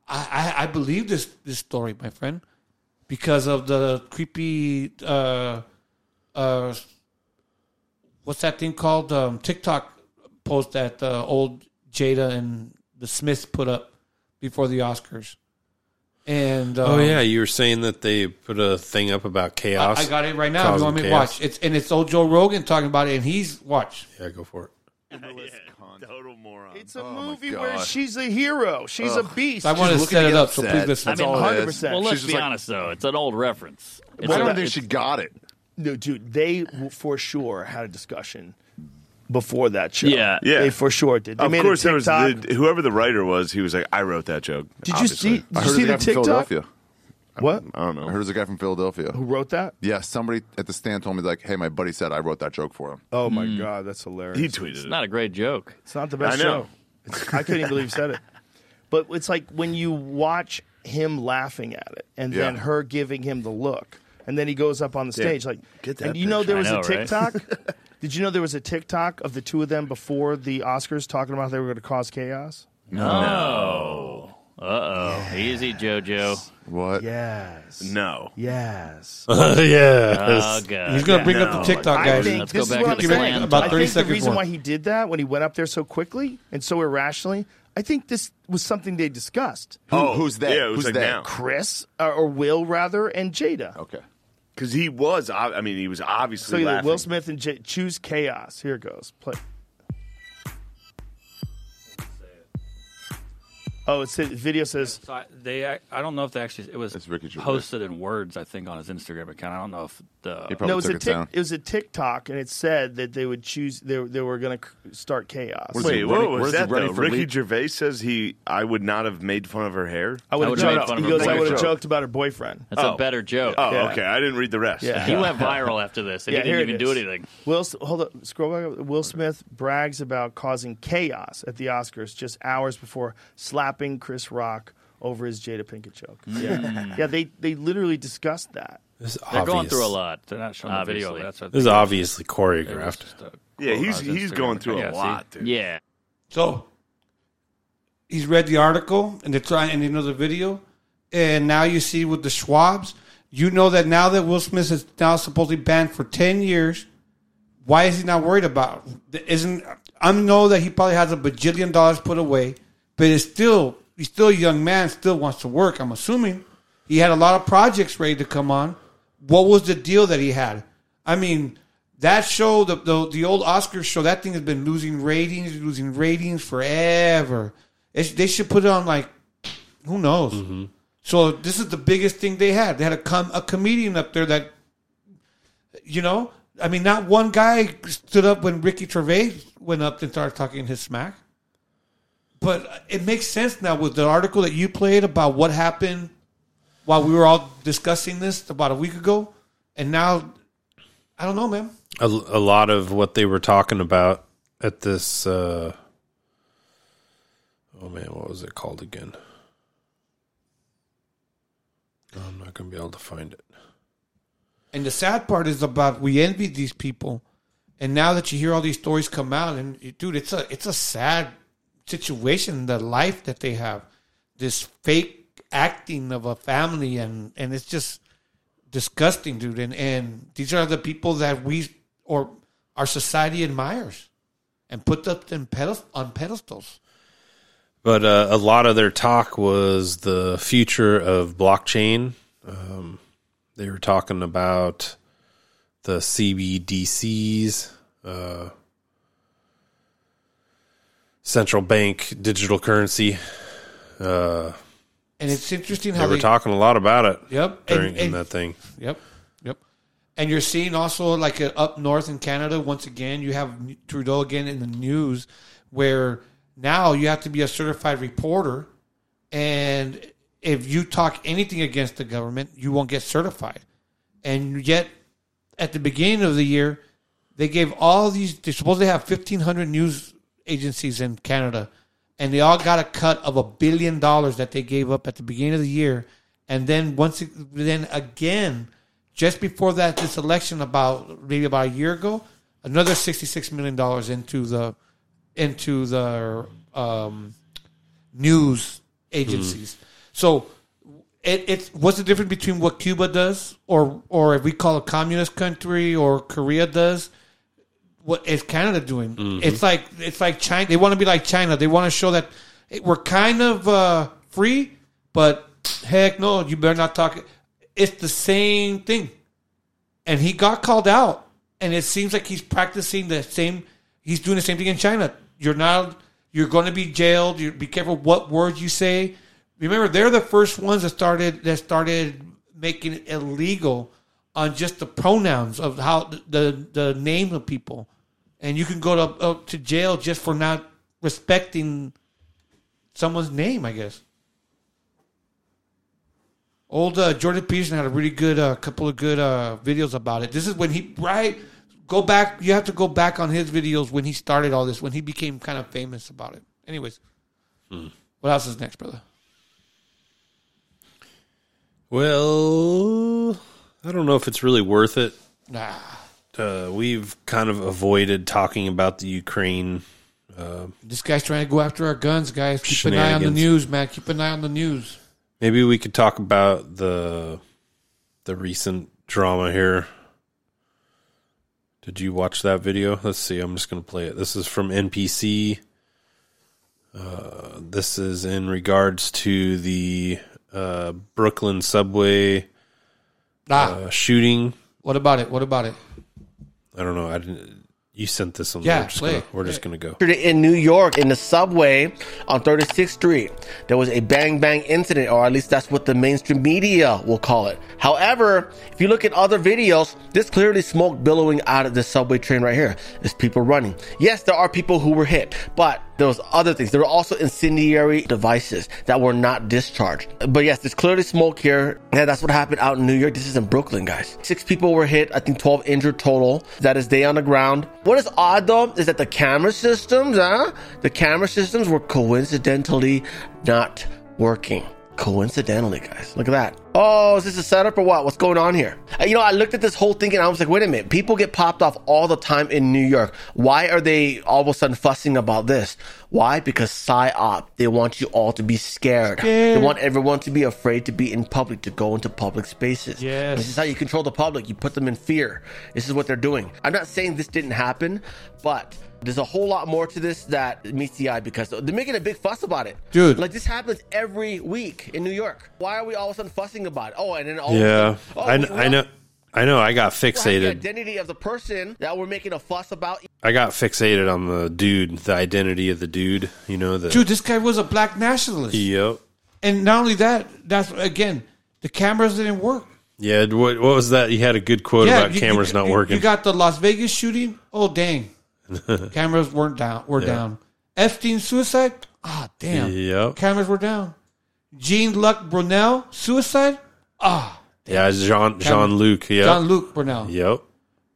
I I, I believe this this story, my friend. Because of the creepy, uh, uh, what's that thing called? Um, TikTok post that uh, old Jada and the Smiths put up before the Oscars. And um, oh yeah, you were saying that they put a thing up about chaos. I, I got it right now. You want me to watch? It's and it's old Joe Rogan talking about it, and he's watch. Yeah, go for it. Yeah, total moron. It's a oh movie where she's a hero. She's Ugh. a beast. So I want to set it up, upset. so please listen. I mean, one hundred percent. Well, let's she's be like, honest, though. It's an old reference. It's I don't a, think she got it. No, dude, they for sure had a discussion before that show. Yeah. yeah. They for sure did. They of made course, a there was the, whoever the writer was, he was like, I wrote that joke. Did obviously. you see, did I heard you see the, the TikTok? What? I don't know. I heard it was a guy from Philadelphia. Who wrote that? Yeah, somebody at the stand told me, like, hey, my buddy said I wrote that joke for him. Oh, my mm. God. That's hilarious. He tweeted it. It's not a great joke. It's not the best I know. joke. I couldn't even believe he said it. But it's like when you watch him laughing at it and yeah. then her giving him the look, and then he goes up on the stage. Yeah. like, Get that and You bitch. know there was know, a TikTok? Right? Did you know there was a TikTok of the two of them before the Oscars talking about they were going to cause chaos? No. no. Uh-oh. Yes. Easy, JoJo. What? Yes. No. Yes. Uh, yes. Oh, God. He's going to bring yeah, up no. the TikTok, guys. I think, Let's this go back to the plan. About I thirty think the reason more. why he did that, when he went up there so quickly and so irrationally, I think this was something they discussed. Who, oh, who's that? Yeah, it was who's like that? Now. Chris, or, or Will, rather, and Jada. Okay. Because he was, I mean, he was obviously so laughing. Will Smith and Jada, choose chaos. Here it goes. Play. Oh, it's, the video says so I, they. I don't know if they actually. It was posted in words, I think, on his Instagram account. I don't know if the. No, it was a tic, it was a TikTok, and it said that they would choose. They, they were going to start chaos. Wait, Wait what was that? Though? Ricky lead? Gervais says he. I would not have made fun of her hair. I would have made fun of her. He goes, I would have joked about her boyfriend. That's oh. a better joke. Oh, yeah. okay. I didn't read the rest. Yeah. He went viral after this, and yeah, he didn't even do anything. Will, hold up, scroll back up. Will Smith brags about causing chaos at the Oscars just hours before slapping Chris Rock over his Jada Pinkett joke. Yeah, yeah they, they literally discussed that. This They're obvious. going through a lot. They're not showing uh, the video. That's what this is obviously choreographed. Yeah, he's he's going through a lot, dude. Yeah. So he's read the article and they're trying and you know the video, and now you see with the Schwabs, you know that now that Will Smith is now supposedly banned for ten years, why is he not worried about? Isn't I know that he probably has a bajillion dollars put away. But it's still, he's still a young man, still wants to work, I'm assuming. He had a lot of projects ready to come on. What was the deal that he had? I mean, that show, the the, the old Oscars show, that thing has been losing ratings, losing ratings forever. It's, they should put it on like, who knows? Mm-hmm. So this is the biggest thing they had. They had a com- a comedian up there that, you know, I mean, not one guy stood up when Ricky Gervais went up and started talking his smack. But it makes sense now with the article that you played about what happened while we were all discussing this about a week ago. And now, I don't know, man. A, a lot of what they were talking about at this, uh, oh, man, what was it called again? I'm not going to be able to find it. And the sad part is about we envy these people. And now that you hear all these stories come out, and dude, it's a it's a sad situation, the life that they have. This fake acting of a family, and, and it's just disgusting, dude. And, and these are the people that we, or our society admires and puts up them pedest- on pedestals. But uh, a lot of their talk was the future of blockchain. Um, they were talking about the C B D Cs, uh, central bank digital currency. Uh, and it's interesting how they were they, talking a lot about it. Yep, during and, and, in that thing. Yep, yep. And you're seeing also like uh, up north in Canada once again. You have Trudeau again in the news where. Now you have to be a certified reporter, and if you talk anything against the government, you won't get certified. And yet, at the beginning of the year, they gave all these, they're supposed to have fifteen hundred news agencies in Canada, and they all got a cut of a billion dollars that they gave up at the beginning of the year. And then once, then again, just before that, this election about, maybe about a year ago, another sixty-six million dollars into the into the um, news agencies. Mm. So it, it's what's the difference between what Cuba does or or if we call a communist country or Korea does, what is Canada doing? Mm-hmm. It's like it's like China. They want to be like China. They want to show that we're kind of uh, free, but heck no, you better not talk. It's the same thing. And he got called out, and it seems like he's practicing the same. He's doing the same thing in China. You're not. You're going to be jailed. You be careful what words you say. Remember, they're the first ones that started that started making it illegal on just the pronouns of how the the name of people, and you can go to uh, to jail just for not respecting someone's name. I guess. Old uh, Jordan Peterson had a really good uh, couple of good uh, videos about it. This is when he right. Go back. You have to go back on his videos when he started all this, when he became kind of famous about it. Anyways, hmm. What else is next, brother? Well, I don't know if it's really worth it. Nah. Uh, we've kind of avoided talking about the Ukraine. Uh, this guy's trying to go after our guns, guys. Keep an eye on the news, man. Keep an eye on the news. Maybe we could talk about the the recent drama here. Did you watch that video? Let's see. I'm just going to play it. This is from N P C. Uh, this is in regards to the uh, Brooklyn subway ah. uh, shooting. What about it? What about it? I don't know. I didn't. You sent this on. Yeah, we're just going to go. In New York, in the subway on thirty-sixth street, there was a bang-bang incident, or at least that's what the mainstream media will call it. However, if you look at other videos, there's clearly smoke billowing out of the subway train right here. There's people running. Yes, there are people who were hit, but there was other things. There were also incendiary devices that were not discharged. But yes, there's clearly smoke here. Yeah, that's what happened out in New York. This is in Brooklyn, guys. Six people were hit. I think twelve injured total. That is they on the ground. What is odd, though, is that the camera systems, huh? The camera systems were coincidentally not working. Coincidentally, guys. Look at that. Oh, is this a setup or what? What's going on here? You know, I looked at this whole thing and I was like, wait a minute. People get popped off all the time in New York. Why are they all of a sudden fussing about this? Why? Because PSYOP. They want you all to be scared. scared. They want everyone to be afraid to be in public, to go into public spaces. Yes. This is how you control the public. You put them in fear. This is what they're doing. I'm not saying this didn't happen, but there's a whole lot more to this that meets the eye because they're making a big fuss about it. Dude. Like, this happens every week in New York. Why are we all of a sudden fussing about it? Oh, and then all yeah, the, oh, I, well, I know, I know. I got fixated. The identity of the person that we're making a fuss about. I got fixated on the dude, the identity of the dude. You know, the dude. This guy was a black nationalist. Yep. And not only that, that's again, the cameras didn't work. Yeah, what, what was that? You had a good quote yeah, about you, cameras you, not you, working. You got the Las Vegas shooting. Oh, dang. Cameras weren't down. Were yeah. down. Epstein suicide. Ah, oh, damn. Yep. Cameras were down. Jean-Luc Brunel suicide. Ah. Oh, yeah, Jean, Jean-Luc. Yep. Jean-Luc Brunel. Yep.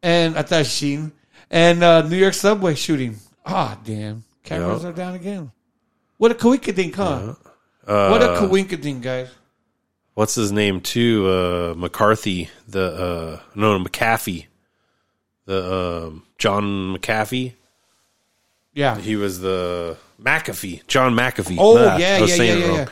And I thought Sheen. And uh, New York subway shooting. Ah, oh, damn. Cameras yep. are down again. What a coinkydink, huh? Yeah. Uh, what a coinkydink, guys. What's his name too? Uh, McCarthy, the uh, no McAfee, the um, John McAfee. Yeah, he was the McAfee, John McAfee. Oh nah, yeah, I was yeah, saying yeah, it wrong.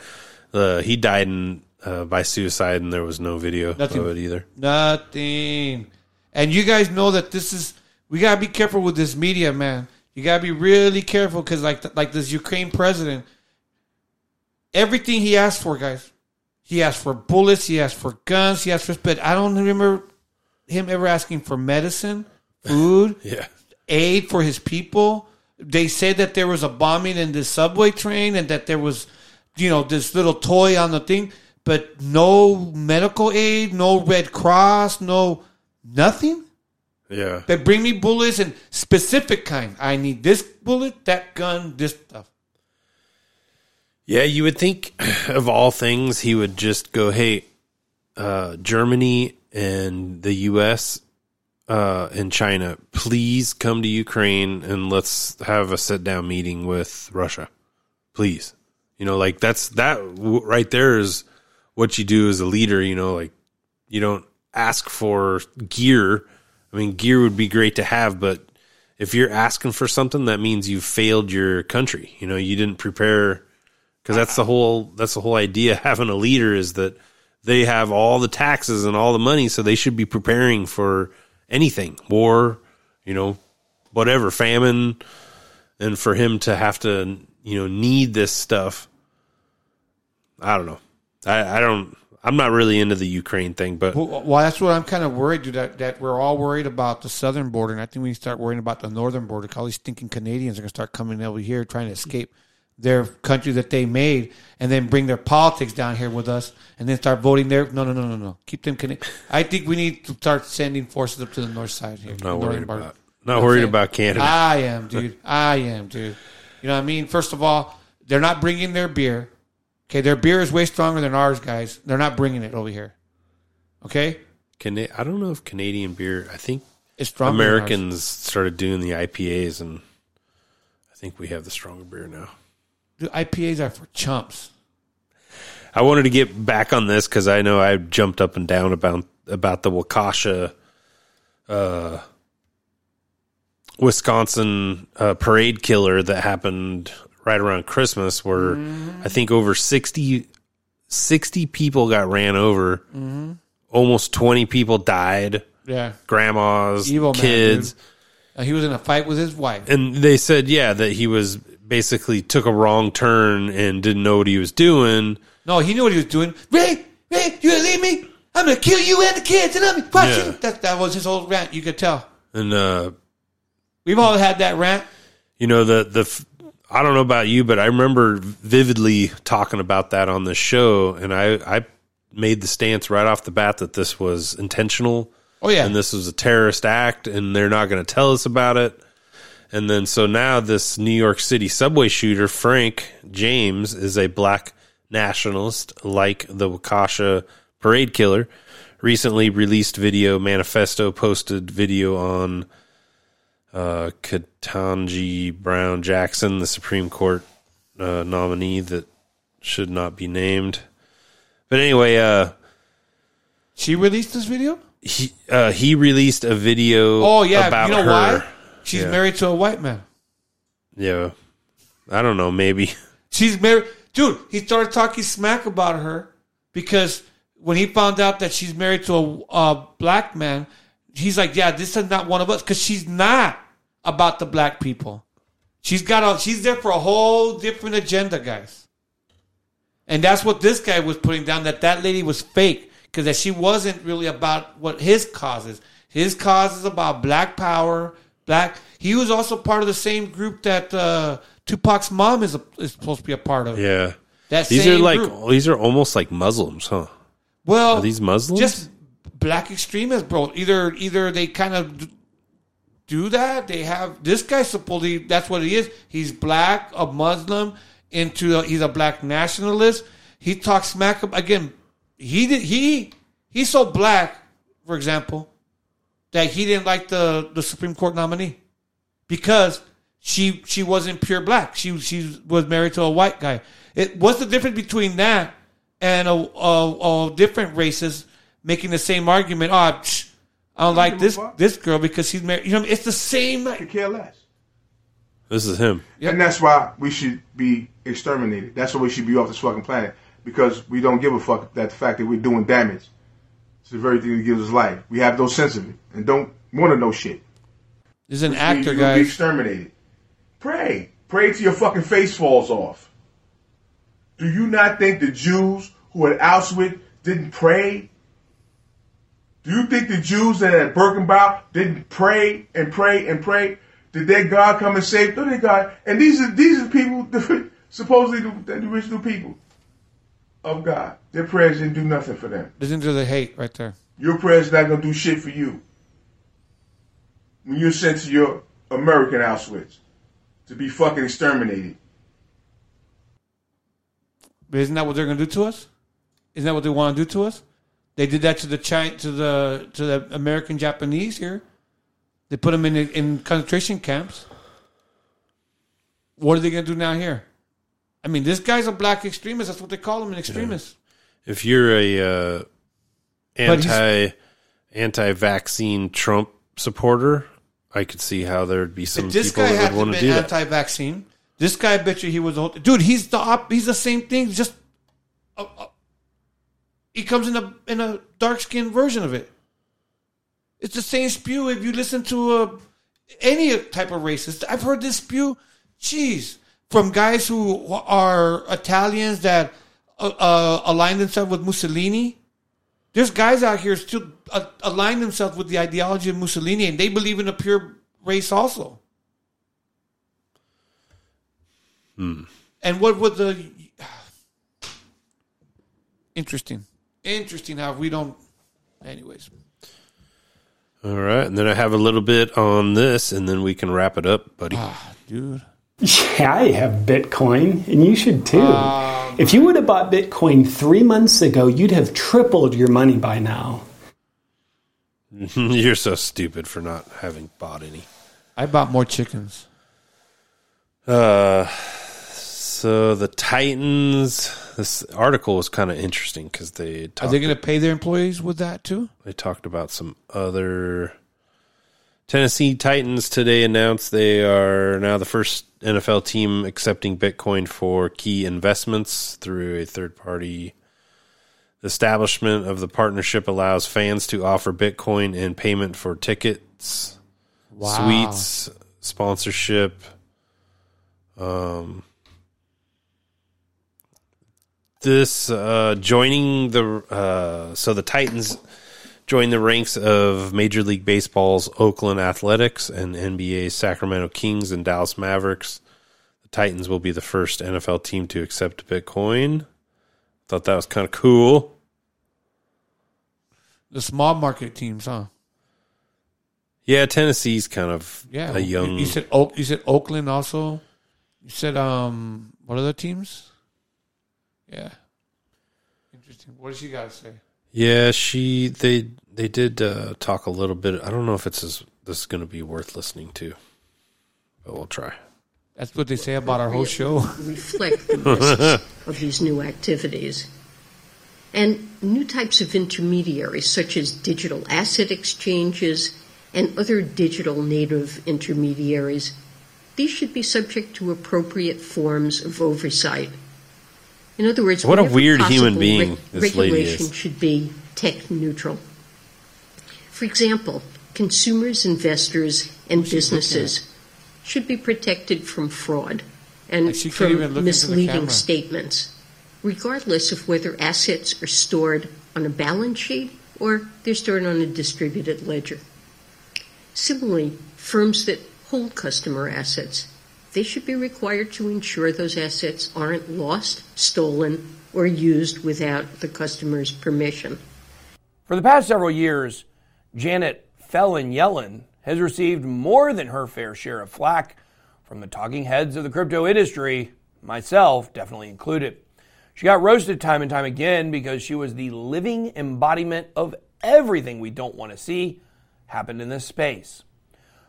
yeah. Uh, he died in, uh, by suicide, and there was no video Nothing. of it either. Nothing. And you guys know that this is we gotta be careful with this media, man. You gotta be really careful because like th- like this Ukraine president, everything he asked for, guys. He asked for bullets. He asked for guns. He asked for... But I don't remember him ever asking for medicine, food, yeah. aid for his people. They said that there was a bombing in the subway train and that there was, you know, this little toy on the thing. But no medical aid, no Red Cross, no... Nothing? Yeah. They bring me bullets and specific kind. I need this bullet, that gun, this stuff. Yeah, you would think of all things, he would just go, hey, uh, Germany and the U S uh, and China, please come to Ukraine and let's have a sit-down meeting with Russia. Please. You know, like that's that right there is what you do as a leader. You know, like you don't ask for gear. I mean, gear would be great to have, but if you're asking for something, that means you failed your country. You know, you didn't prepare... Because that's the whole that's the whole idea. Having a leader is that they have all the taxes and all the money, so they should be preparing for anything, war, you know, whatever, famine, and for him to have to, you know, need this stuff. I don't know. I, I don't. I'm not really into the Ukraine thing, but well, well that's what I'm kind of worried, dude. That, that we're all worried about the southern border, and I think we need to start worrying about the northern border. All these stinking Canadians are going to start coming over here trying to escape their country that they made, and then bring their politics down here with us, and then start voting there. No, no, no, no, no. Keep them connected. I think we need to start sending forces up to the north side here. I'm not worried about. Not worried about Canada. I am, dude. I am, dude. You know what I mean? First of all, they're not bringing their beer. Okay, their beer is way stronger than ours, guys. They're not bringing it over here. Okay. Can they, I don't know if Canadian beer. I think it's stronger. Americans started doing the I P As, and I think we have the stronger beer now. Dude, I P As are for chumps. I wanted to get back on this because I know I jumped up and down about about the Waukesha, uh, Wisconsin uh, parade killer that happened right around Christmas, where mm-hmm. I think over sixty, sixty people got ran over. Mm-hmm. Almost twenty people died. Yeah, grandmas, evil kids. Man, he was in a fight with his wife, and they said, yeah, that he was. Basically took a wrong turn and didn't know what he was doing. No, he knew what he was doing. Ray, Ray, you gonna leave me? I'm gonna kill you and the kids, and I'm gonna watch yeah. you. That that was his old rant. You could tell. And uh, we've all had that rant. You know the the. I don't know about you, but I remember vividly talking about that on the show, and I I made the stance right off the bat that this was intentional. Oh yeah, and this was a terrorist act, and they're not gonna tell us about it. And then so now this New York City subway shooter, Frank James, is a black nationalist like the Waukesha parade killer. Recently released video manifesto posted video on uh, Ketanji Brown Jackson, the Supreme Court uh, nominee that should not be named. But anyway. Uh, she released this video? He, uh, he released a video oh, yeah. about you know her. Why? She's yeah. married to a white man. Yeah. I don't know, maybe. She's married. Dude, he started talking smack about her because when he found out that she's married to a, a black man, he's like, yeah, this is not one of us because she's not about the black people. She's got all, she's there for a whole different agenda, guys. And that's what this guy was putting down, that that lady was fake because that she wasn't really about what his cause is. His cause is about black power. Black. He was also part of the same group that uh, Tupac's mom is a, is supposed to be a part of. Yeah, That these same are like group. These are almost like Muslims, huh? Well, are these Muslims? Just black extremists, bro. Either either they kind of do that. They have this guy supposedly. That's what he is. He's black, a Muslim. Into a, he's a black nationalist. He talks smack up again. He did, he he's so black, for example, that he didn't like the, the Supreme Court nominee because she she wasn't pure black. She she was married to a white guy. It, what's the difference between that and a, a, a different races making the same argument? Oh, psh, I don't like this this girl because she's married. You know, it's the same. I could care less. This is him, yep. And that's why we should be exterminated. That's why we should be off this fucking planet because we don't give a fuck that the fact that we're doing damage to the very thing that gives us life. We have no sense of it and don't want to know shit. There's an Which actor, we, guys. Be exterminated. Pray, pray till your fucking face falls off. Do you not think the Jews who at Auschwitz didn't pray? Do you think the Jews that at Birkenbau didn't pray and pray and pray? Did their God come and save? No, their God. And these are these are people, the, supposedly the, the original people of God. Their prayers didn't do nothing for them. Listen to the hate right there. Your prayers not gonna do shit for you when you're sent to your American Auschwitz to be fucking exterminated. But isn't that what they're gonna do to us? Isn't that what they want to do to us? They did that to the China, to the to the American Japanese here. They put them in in concentration camps. What are they going to do now here? I mean, this guy's a black extremist. That's what they call him, an extremist. Yeah. If you're a uh, anti anti-vaccine Trump supporter, I could see how there'd be some people that would want to do that. This guy had been anti-vaccine. This guy, I bet you he was the whole, dude. He's the op, he's the same thing. Just uh, uh, he comes in a in a dark-skinned version of it. It's the same spew if you listen to a, any type of racist. I've heard this spew, jeez, from guys who are Italians that uh, uh, align themselves with Mussolini. There's guys out here still uh, align themselves with the ideology of Mussolini, and they believe in a pure race also. Hmm. And what would the... Interesting. Interesting how we don't... Anyways... All right, and then I have a little bit on this, and then we can wrap it up, buddy. Ah, dude. Yeah, I have Bitcoin, and you should too. Um, if you would have bought Bitcoin three months ago, you'd have tripled your money by now. You're so stupid for not having bought any. I bought more chickens. Uh, so the Titans... This article was kind of interesting because they talked... Are they going to pay their employees with that too? They talked about some other... Tennessee Titans today announced they are now the first N F L team accepting Bitcoin for key investments through a third-party... The establishment of the partnership allows fans to offer Bitcoin in payment for tickets, wow. suites, sponsorship... Um... This uh, joining the uh, so the Titans join the ranks of Major League Baseball's Oakland Athletics and N B A's Sacramento Kings and Dallas Mavericks. The Titans will be the first N F L team to accept Bitcoin. Thought that was kind of cool. The small market teams, huh? Yeah, Tennessee's kind of yeah. a young. You, you said Oak, you said Oakland also. You said um what other teams? Yeah, interesting. What does she got to say? Yeah, she they they did uh, talk a little bit. I don't know if it's this, this is going to be worth listening to, but we'll try. That's what they say about our whole show. Reflect the risks of these new activities and new types of intermediaries, such as digital asset exchanges and other digital native intermediaries. These should be subject to appropriate forms of oversight. In other words, what a weird human being re- this lady is. Regulation should be tech neutral. For example, consumers, investors, and businesses should be protected from fraud and like from misleading statements, regardless of whether assets are stored on a balance sheet or they're stored on a distributed ledger. Similarly, firms that hold customer assets, they should be required to ensure those assets aren't lost, stolen, or used without the customer's permission. For the past several years, Janet Fellen Yellen has received more than her fair share of flack from the talking heads of the crypto industry, myself definitely included. She got roasted time and time again because she was the living embodiment of everything we don't want to see happened in this space.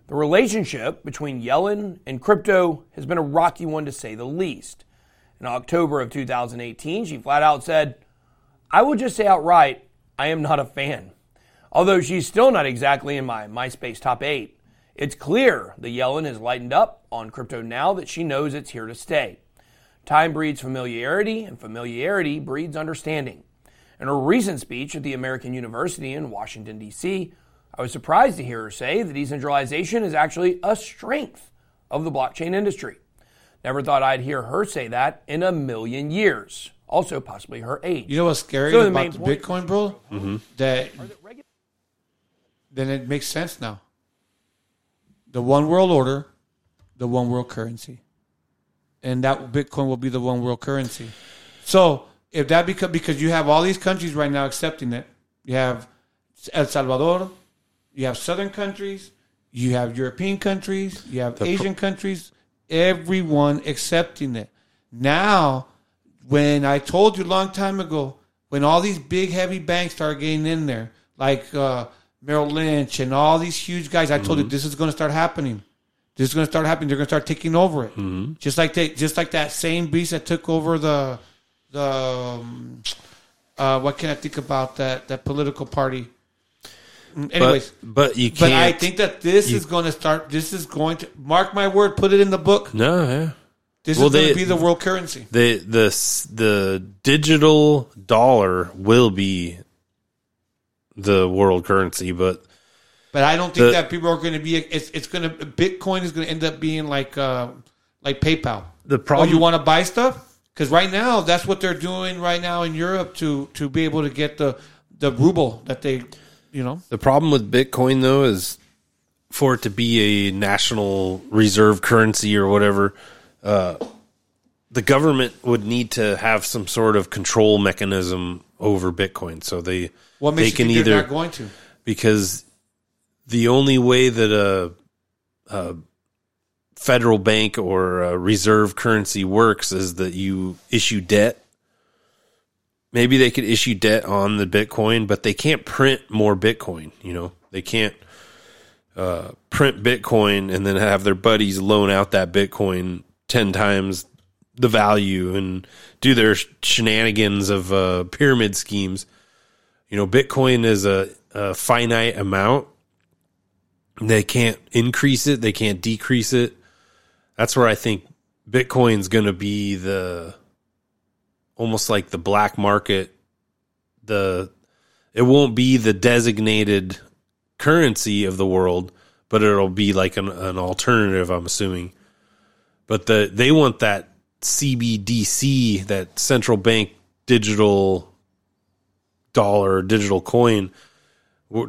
The relationship between Yellen and crypto has been a rocky one, to say the least. In October of two thousand eighteen, she flat out said, "I will just say outright, I am not a fan." Although she's still not exactly in my MySpace top eight, it's clear that Yellen has lightened up on crypto now that she knows it's here to stay. Time breeds familiarity, and familiarity breeds understanding. In her recent speech at the American University in Washington, D C, I was surprised to hear her say that decentralization is actually a strength of the blockchain industry. Never thought I'd hear her say that in a million years. Also, possibly her age. You know what's scary so about the, the Bitcoin bull? Mm-hmm. That then it makes sense now. The one world order, the one world currency. And that Bitcoin will be the one world currency. So if that becomes, because you have all these countries right now accepting it. You have El Salvador, you have southern countries, you have European countries, you have the Asian pr- countries, everyone accepting it. Now, when I told you a long time ago, when all these big, heavy banks started getting in there, like uh, Merrill Lynch and all these huge guys, I mm-hmm. told you this is going to start happening. This is going to start happening. They're going to start taking over it. Mm-hmm. Just like they, just like that same beast that took over the, the um, uh, what can I think about that, that political party? Anyways, but, but you can't. But I think that this you, is going to start. This is going to, mark my word, put it in the book. No, yeah. This well, is going they, to be the world currency. The, the, the digital dollar will be the world currency, but but I don't think the, that people are going to be. It's it's going to Bitcoin is going to end up being like uh, like PayPal. The problem, oh, you want to buy stuff, because right now that's what they're doing right now in Europe to to be able to get the the ruble that they, you know. The problem with Bitcoin though is for it to be a national reserve currency or whatever. Uh, the government would need to have some sort of control mechanism over Bitcoin, so they what makes they can you think either they're not going to, because the only way that a, a federal bank or a reserve currency works is that you issue debt. Maybe they could issue debt on the Bitcoin, but they can't print more Bitcoin. You know, they can't uh, print Bitcoin and then have their buddies loan out that Bitcoin ten times the value and do their shenanigans of uh, pyramid schemes. You know, Bitcoin is a, a finite amount. They can't increase it. They can't decrease it. That's where I think Bitcoin's going to be the almost like the black market. The it won't be the designated currency of the world, but it'll be like an, an alternative, I'm assuming. But the they want that C B D C, that central bank digital dollar, digital coin,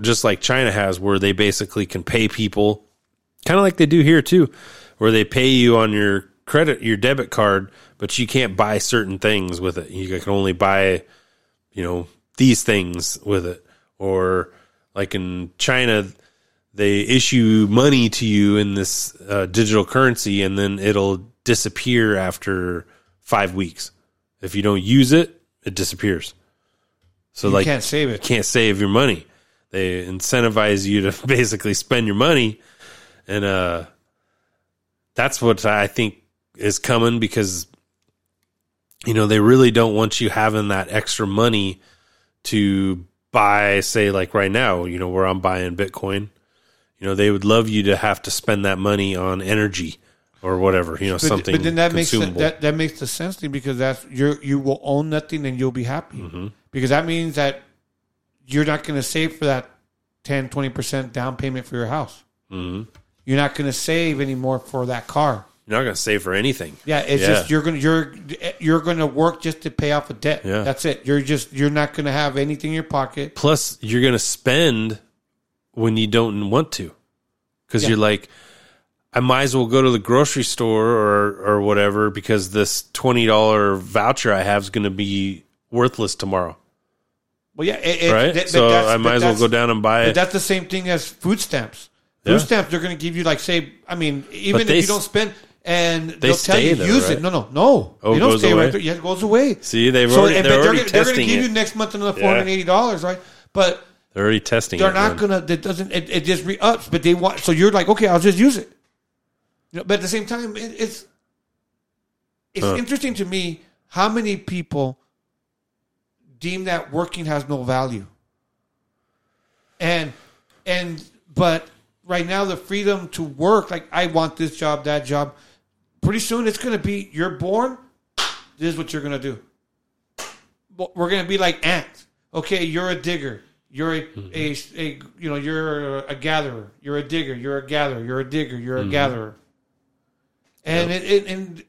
just like China has, where they basically can pay people, kind of like they do here too, where they pay you on your credit, your debit card, but you can't buy certain things with it. You can only buy, you know, these things with it. Or like in China, they issue money to you in this uh, digital currency, and then it'll disappear after five weeks. If you don't use it, it disappears. So you like, can't save it. You can't save your money. They incentivize you to basically spend your money, and uh, that's what I think is coming, because you know they really don't want you having that extra money to buy. Say like right now, you know, where I'm buying Bitcoin. You know, they would love you to have to spend that money on energy or whatever, you know, but, something But then that consumable. makes that, that makes the sense to me, because that's you're, you will own nothing and you'll be happy. Mm-hmm. Because that means that you're not going to save for that ten, twenty percent down payment for your house. Mm-hmm. You're not going to save anymore for that car. You're not going to save for anything. Yeah, it's yeah. just you're going to you're you're going to work just to pay off a debt. Yeah. That's it. You're just you're not going to have anything in your pocket. Plus, you're going to spend when you don't want to, because yeah. you're like, I might as well go to the grocery store or, or whatever, because this twenty dollars voucher I have is going to be worthless tomorrow. Well, yeah. It, right? Th- so I might as well go down and buy it. That's the same thing as food stamps. Food yeah. stamps, they're going to give you, like, say, I mean, even they, if you don't spend, and they they'll tell you though, use right? it. No, no, no. Oh, you don't stay away. Right there. Yeah, it goes away. See, they've already, so, they're, they're already gonna, testing it. They're going to give it. you next month another four hundred eighty dollars, yeah. right? But they're already testing they're it. They're not going to, it doesn't, it, it just re-ups, but they want, so you're like, okay, I'll just use it. You know, but at the same time, it, it's it's huh. interesting to me how many people deem that working has no value. And and but right now the freedom to work, like I want this job, that job. Pretty soon it's going to be you're born. This is what you're going to do. We're going to be like ants. Okay, you're a digger. You're a, mm-hmm. a, a you know you're a gatherer. You're a digger. You're a gatherer. You're a digger. You're a mm-hmm. gatherer. And yep. it, it and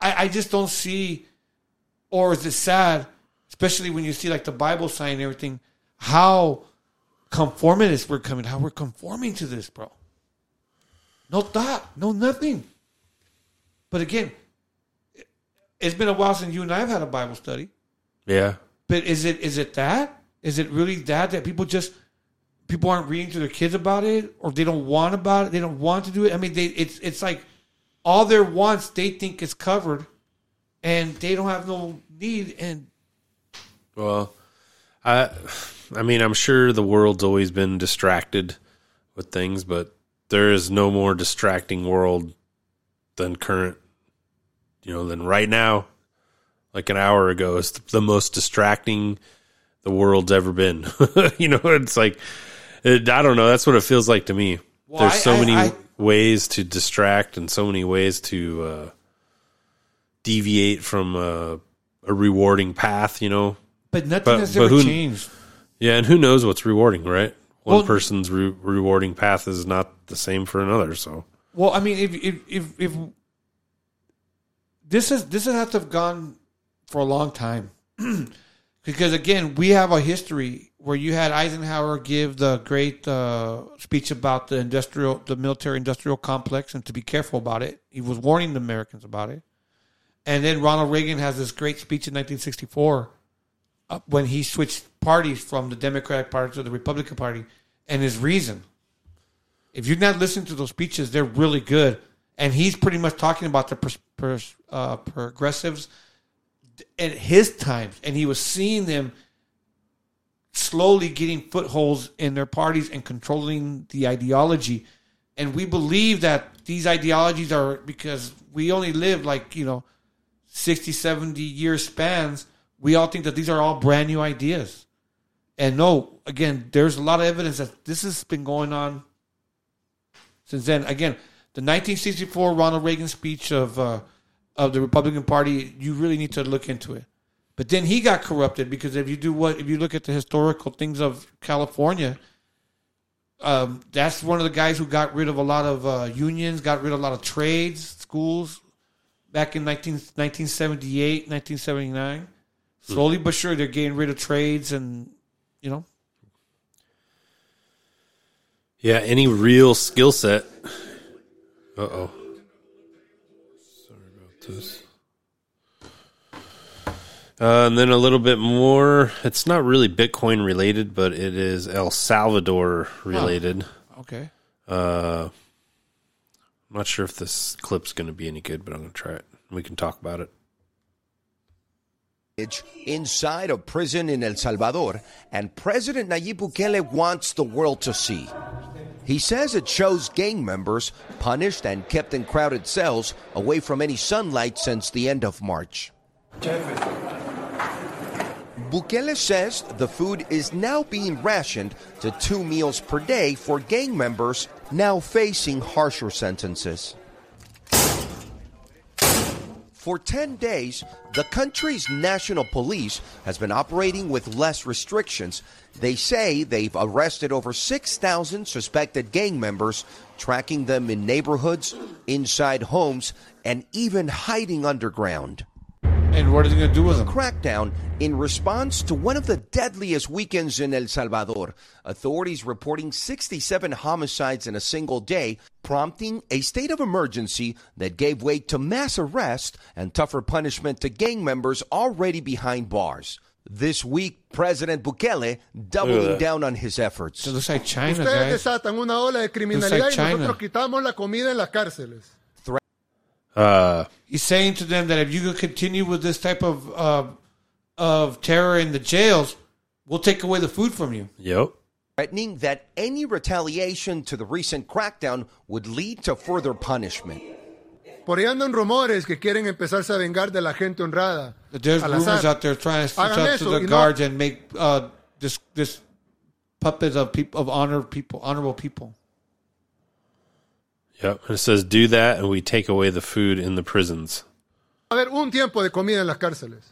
I, I just don't see, or is it sad, especially when you see like the Bible sign and everything, how conformist we're coming, how we're conforming to this, bro. No thought, no nothing. But again, it's been a while since you and I have had a Bible study. Yeah. But is it is it that? Is it really that that people just people aren't reading to their kids about it, or they don't want about it, they don't want to do it? I mean, they it's it's like all their wants they think is covered, and they don't have no need. And well, I, I mean, I'm sure the world's always been distracted with things, but there is no more distracting world than current, you know, than right now. Like an hour ago, it's the most distracting the world's ever been. You know, it's like it, I don't know. That's what it feels like to me. Well, There's I, so I, many I, ways to distract and so many ways to. Uh, deviate from a, a rewarding path, you know. But nothing but, has but ever who, changed. Yeah, and who knows what's rewarding, right? One well, person's re- rewarding path is not the same for another. So, well, I mean, if if if, if this is this has to have gone for a long time, because again, we have a history where you had Eisenhower give the great uh, speech about the industrial, the military industrial complex, and to be careful about it. He was warning the Americans about it. And then Ronald Reagan has this great speech in nineteen sixty-four uh, when he switched parties from the Democratic Party to the Republican Party, and his reason. If you've not listened to those speeches, they're really good. And he's pretty much talking about the pers- pers- uh, progressives at his times. And he was seeing them slowly getting footholds in their parties and controlling the ideology. And we believe that these ideologies are because we only live like, you know, sixty, seventy year spans, we all think that these are all brand new ideas. And no, again, there's a lot of evidence that this has been going on since then. Again, the nineteen sixty-four Ronald Reagan speech of uh, of the Republican Party, you really need to look into it. But then he got corrupted because if you do what if you look at the historical things of California, um, that's one of the guys who got rid of a lot of uh, unions, got rid of a lot of trades, schools. Back in nineteen, nineteen seventy-eight, nineteen seventy-nine, slowly but sure, they're getting rid of trades and, you know. Yeah, any real skill set. Uh-oh. Sorry about this. Uh, and then a little bit more. It's not really Bitcoin related, but it is El Salvador related. Oh, okay. Uh I'm not sure if this clip's going to be any good, but I'm going to try it. We can talk about it. Inside a prison in El Salvador, and President Nayib Bukele wants the world to see. He says it shows gang members punished and kept in crowded cells away from any sunlight since the end of March. Bukele says the food is now being rationed to two meals per day for gang members now facing harsher sentences. For ten days, the country's national police has been operating with less restrictions. They say they've arrested over six thousand suspected gang members, tracking them in neighborhoods, inside homes, and even hiding underground. And what is he going to do with them? Crackdown in response to one of the deadliest weekends in El Salvador. Authorities reporting sixty-seven homicides in a single day, prompting a state of emergency that gave way to mass arrest and tougher punishment to gang members already behind bars. This week, President Bukele doubling Ugh. down on his efforts. It looks like China, guys. Ustedes desatan una ola de criminalidad y nosotros quitamos la comida en las cárceles. Uh, He's saying to them that if you continue with this type of uh, of terror in the jails, we'll take away the food from you. Yep. Threatening that any retaliation to the recent crackdown would lead to further punishment. Por ahí andan rumores que quieren empezarse a vengar de la gente honrada. There's rumors out there trying to switch up to the guards and make uh, this this puppet of people of honor people honorable people. Yep, and it says do that and we take away the food in the prisons. A ver, un tiempo de comida en las cárceles.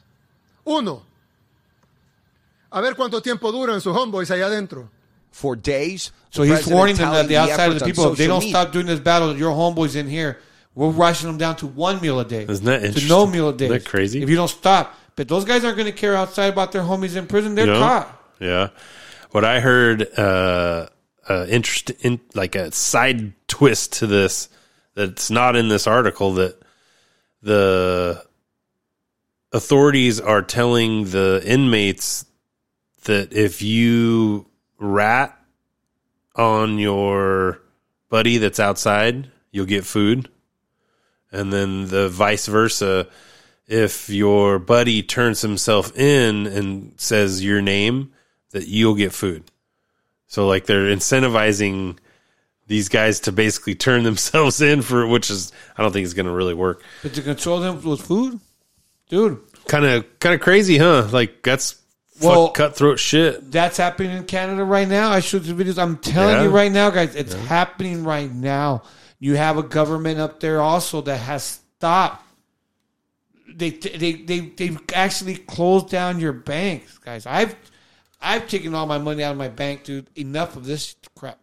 Uno. A ver cuánto tiempo duran sus homeboys allá adentro. For days. So he's warning them that the outside of the people, if they don't stop doing this battle, your homeboys in here, we're rushing them down to one meal a day. Isn't that interesting? To no meal a day. Isn't that crazy? If you don't stop. But those guys aren't going to care outside about their homies in prison. They're you know? caught. Yeah. What I heard... Uh, Uh, interest in like a side twist to this that's not in this article, that the authorities are telling the inmates that if you rat on your buddy that's outside, you'll get food. And then the vice versa, if your buddy turns himself in and says your name, that you'll get food. So, like, they're incentivizing these guys to basically turn themselves in for, which is, I don't think it's going to really work. But to control them with food? Dude. Kind of kind of crazy, huh? Like, that's well, fuck cutthroat shit. That's happening in Canada right now. I shoot the videos. I'm telling yeah. you right now, guys, it's yeah. happening right now. You have a government up there also that has stopped. They, they, they, they've actually closed down your banks, guys. I've... I've taken all my money out of my bank, dude. Enough of this crap.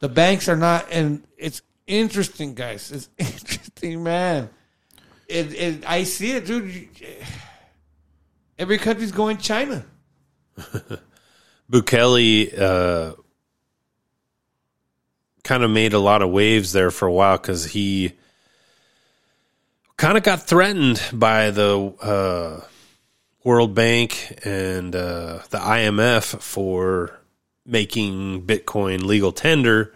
The banks are not, and it's interesting, guys. It's interesting, man. It, it, I see it, dude. Every country's going China. Bukele uh, kind of made a lot of waves there for a while because he kind of got threatened by the... Uh, World Bank and uh, the I M F for making Bitcoin legal tender.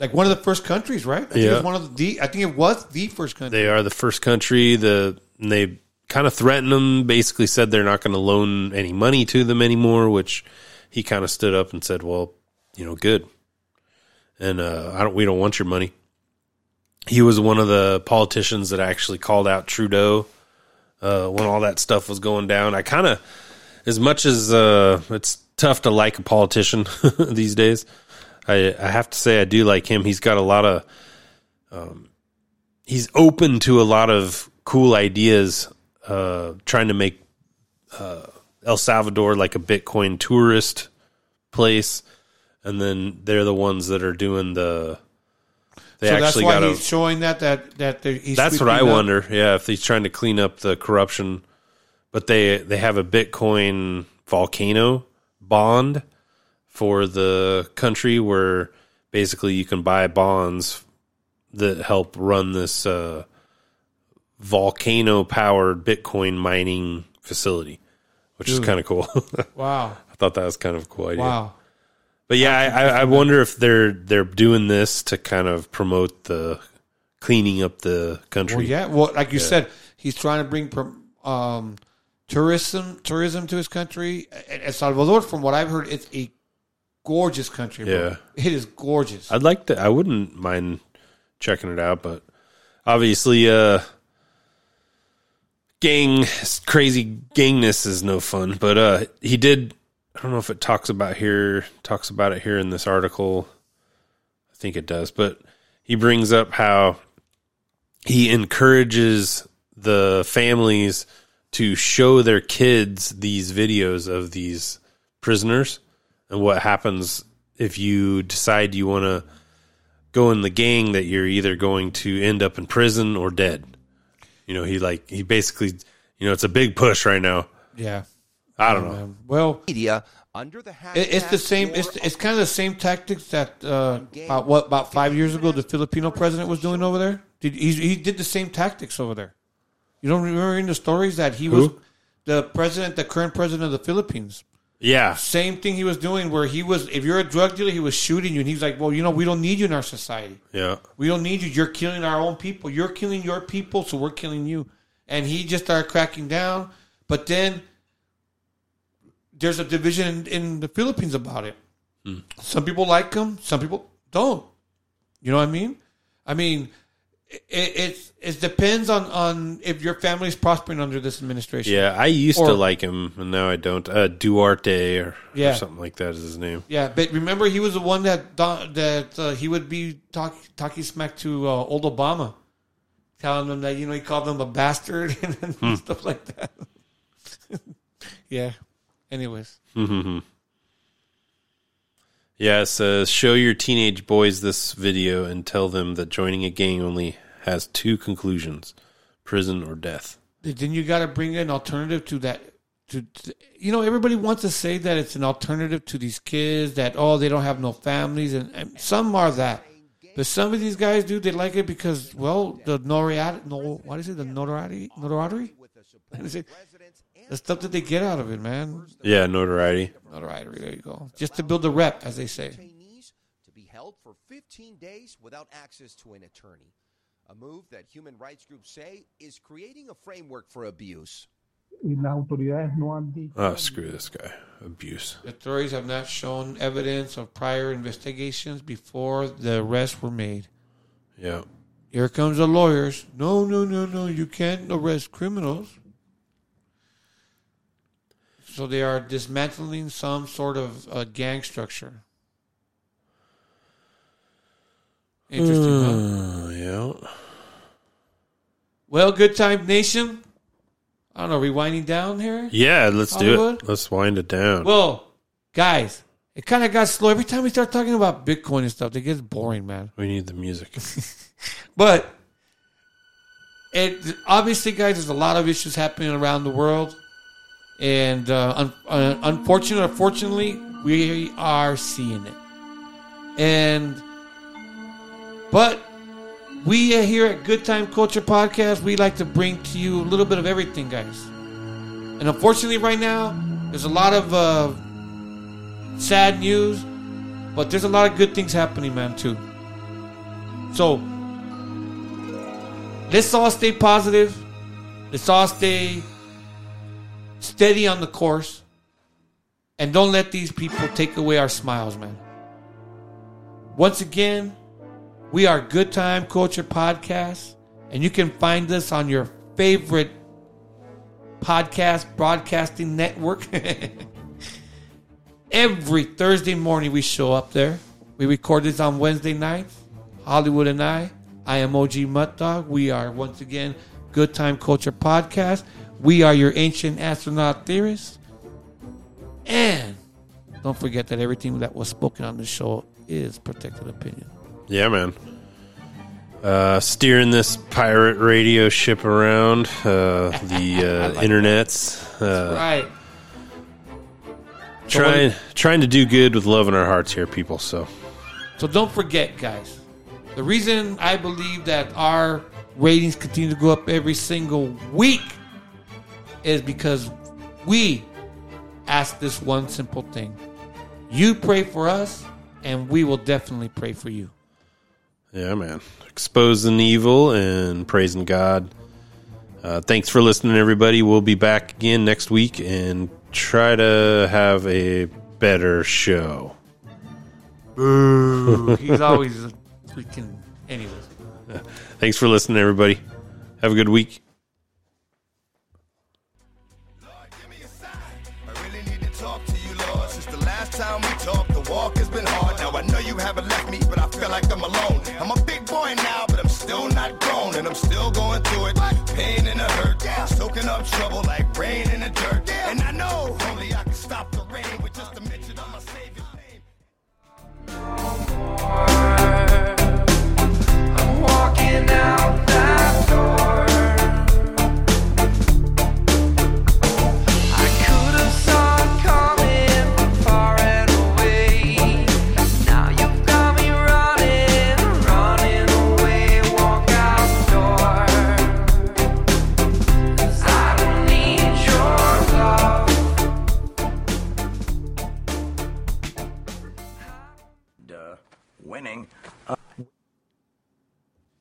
Like one of the first countries, right? I think yeah. it was one of the. I think it was the first country. They are the first country. The they kind of threatened them. Basically said they're not going to loan any money to them anymore. Which he kind of stood up and said, "Well, you know, good, and uh, I don't. We don't want your money." He was one of the politicians that actually called out Trudeau. Uh, when all that stuff was going down. I kind of, as much as uh, it's tough to like a politician these days, I, I have to say I do like him. He's got a lot of, um, he's open to a lot of cool ideas, uh, trying to make uh, El Salvador like a Bitcoin tourist place. And then they're the ones that are doing the, They so that's why he's a, showing that that that he's that's what I up. wonder. Yeah, if he's trying to clean up the corruption, but they they have a Bitcoin volcano bond for the country where basically you can buy bonds that help run this uh, volcano powered Bitcoin mining facility, which Dude. is kind of cool. Wow, I thought that was kind of a cool idea. Wow. But yeah, I, I wonder if they're they're doing this to kind of promote the cleaning up the country. Well, yeah, well, like you yeah. said, he's trying to bring um, tourism tourism to his country. El Salvador, from what I've heard, it's a gorgeous country. Bro. Yeah, it is gorgeous. I'd like to. I wouldn't mind checking it out, but obviously, uh, gang crazy gangness is no fun. But uh, he did. I don't know if it talks about here, talks about it here in this article. I think it does, but he brings up how he encourages the families to show their kids these videos of these prisoners and what happens if you decide you want to go in the gang, that you're either going to end up in prison or dead. You know, he like, he basically, you know, it's a big push right now. Yeah. I don't, I don't know. know. Well, media under the hashtag it's the same. It's it's kind of the same tactics that uh, about what about five years ago the Filipino president was doing over there. Did he, he did the same tactics over there? You don't remember in the stories that he Who? was the president, the current president of the Philippines. Yeah, same thing he was doing where he was. If you're a drug dealer, he was shooting you, and he's like, "Well, you know, we don't need you in our society. Yeah, we don't need you. You're killing our own people. You're killing your people, so we're killing you." And he just started cracking down, but then. There's a division in, in the Philippines about it. Mm. Some people like him. Some people don't. You know what I mean? I mean, it, it, it depends on, on if your family's prospering under this administration. Yeah, I used or, to like him, and now I don't. Uh, Duarte or, yeah. or something like that is his name. Yeah, but remember he was the one that that uh, he would be talk, talking smack to uh, old Obama, telling him that, you know, he called him a bastard and, and mm. stuff like that. Yeah. Anyways. Mm-hmm. Yeah, it says, show your teenage boys this video and tell them that joining a gang only has two conclusions, prison or death. Then you got to bring an alternative to that. To, to You know, everybody wants to say that it's an alternative to these kids, that, oh, they don't have no families. And, and some are that. But some of these guys do, they like it because, well, the notoriety, no, what is it, the notoriety? Notoriety? What is it? The stuff that they get out of it, man. Yeah, notoriety. Notoriety, there you go. Just to build a rep, as they say. Detainees to be held for fifteen days without access to an attorney. A move that human rights groups say is creating a framework for abuse. Oh, screw this guy. Abuse. The authorities have not shown evidence of prior investigations before the arrests were made. Yeah. Here comes the lawyers. No, no, no, no. You can't arrest criminals. So they are dismantling some sort of uh, gang structure. Interesting, uh, huh? Yeah. Well, good time, nation. I don't know, are we winding down here? Yeah, let's Hollywood? do it. Let's wind it down. Well, guys, it kind of got slow. Every time we start talking about Bitcoin and stuff, it gets boring, man. We need the music. But, it obviously, guys, there's a lot of issues happening around the world. And uh, un- uh, unfortunately, unfortunately, we are seeing it. And, but we here at Good Time Culture Podcast, we like to bring to you a little bit of everything, guys. And unfortunately, right now, there's a lot of uh, sad news, but there's a lot of good things happening, man, too. So, let's all stay positive. Let's all stay steady on the course, and don't let these people take away our smiles, man. Once again, we are Good Time Culture Podcast, and you can find us on your favorite podcast broadcasting network. Every Thursday morning we show up there. We record this on Wednesday nights. Hollywood and I, I am O G Mutt Dog. We are, once again, Good Time Culture Podcast. We are your ancient astronaut theorists. And don't forget that everything that was spoken on the show is protected opinion. Yeah, man. Uh, steering this pirate radio ship around uh, the uh, like internets. That. Uh, right. Trying, so we, trying to do good with love in our hearts here, people. So, so don't forget, guys. The reason I believe that our ratings continue to go up every single week is because we ask this one simple thing. You pray for us, and we will definitely pray for you. Yeah, man. Exposing evil and praising God. Uh, thanks for listening, everybody. We'll be back again next week and try to have a better show. Boo. He's always a freaking... Anyways. Thanks for listening, everybody. Have a good week. Time we talk, the walk has been hard. Now I know you haven't left me, but I feel like I'm alone. I'm a big boy now, but I'm still not grown, and I'm still going through it. Pain and a hurt, soaking up trouble like rain in the dirt. And I know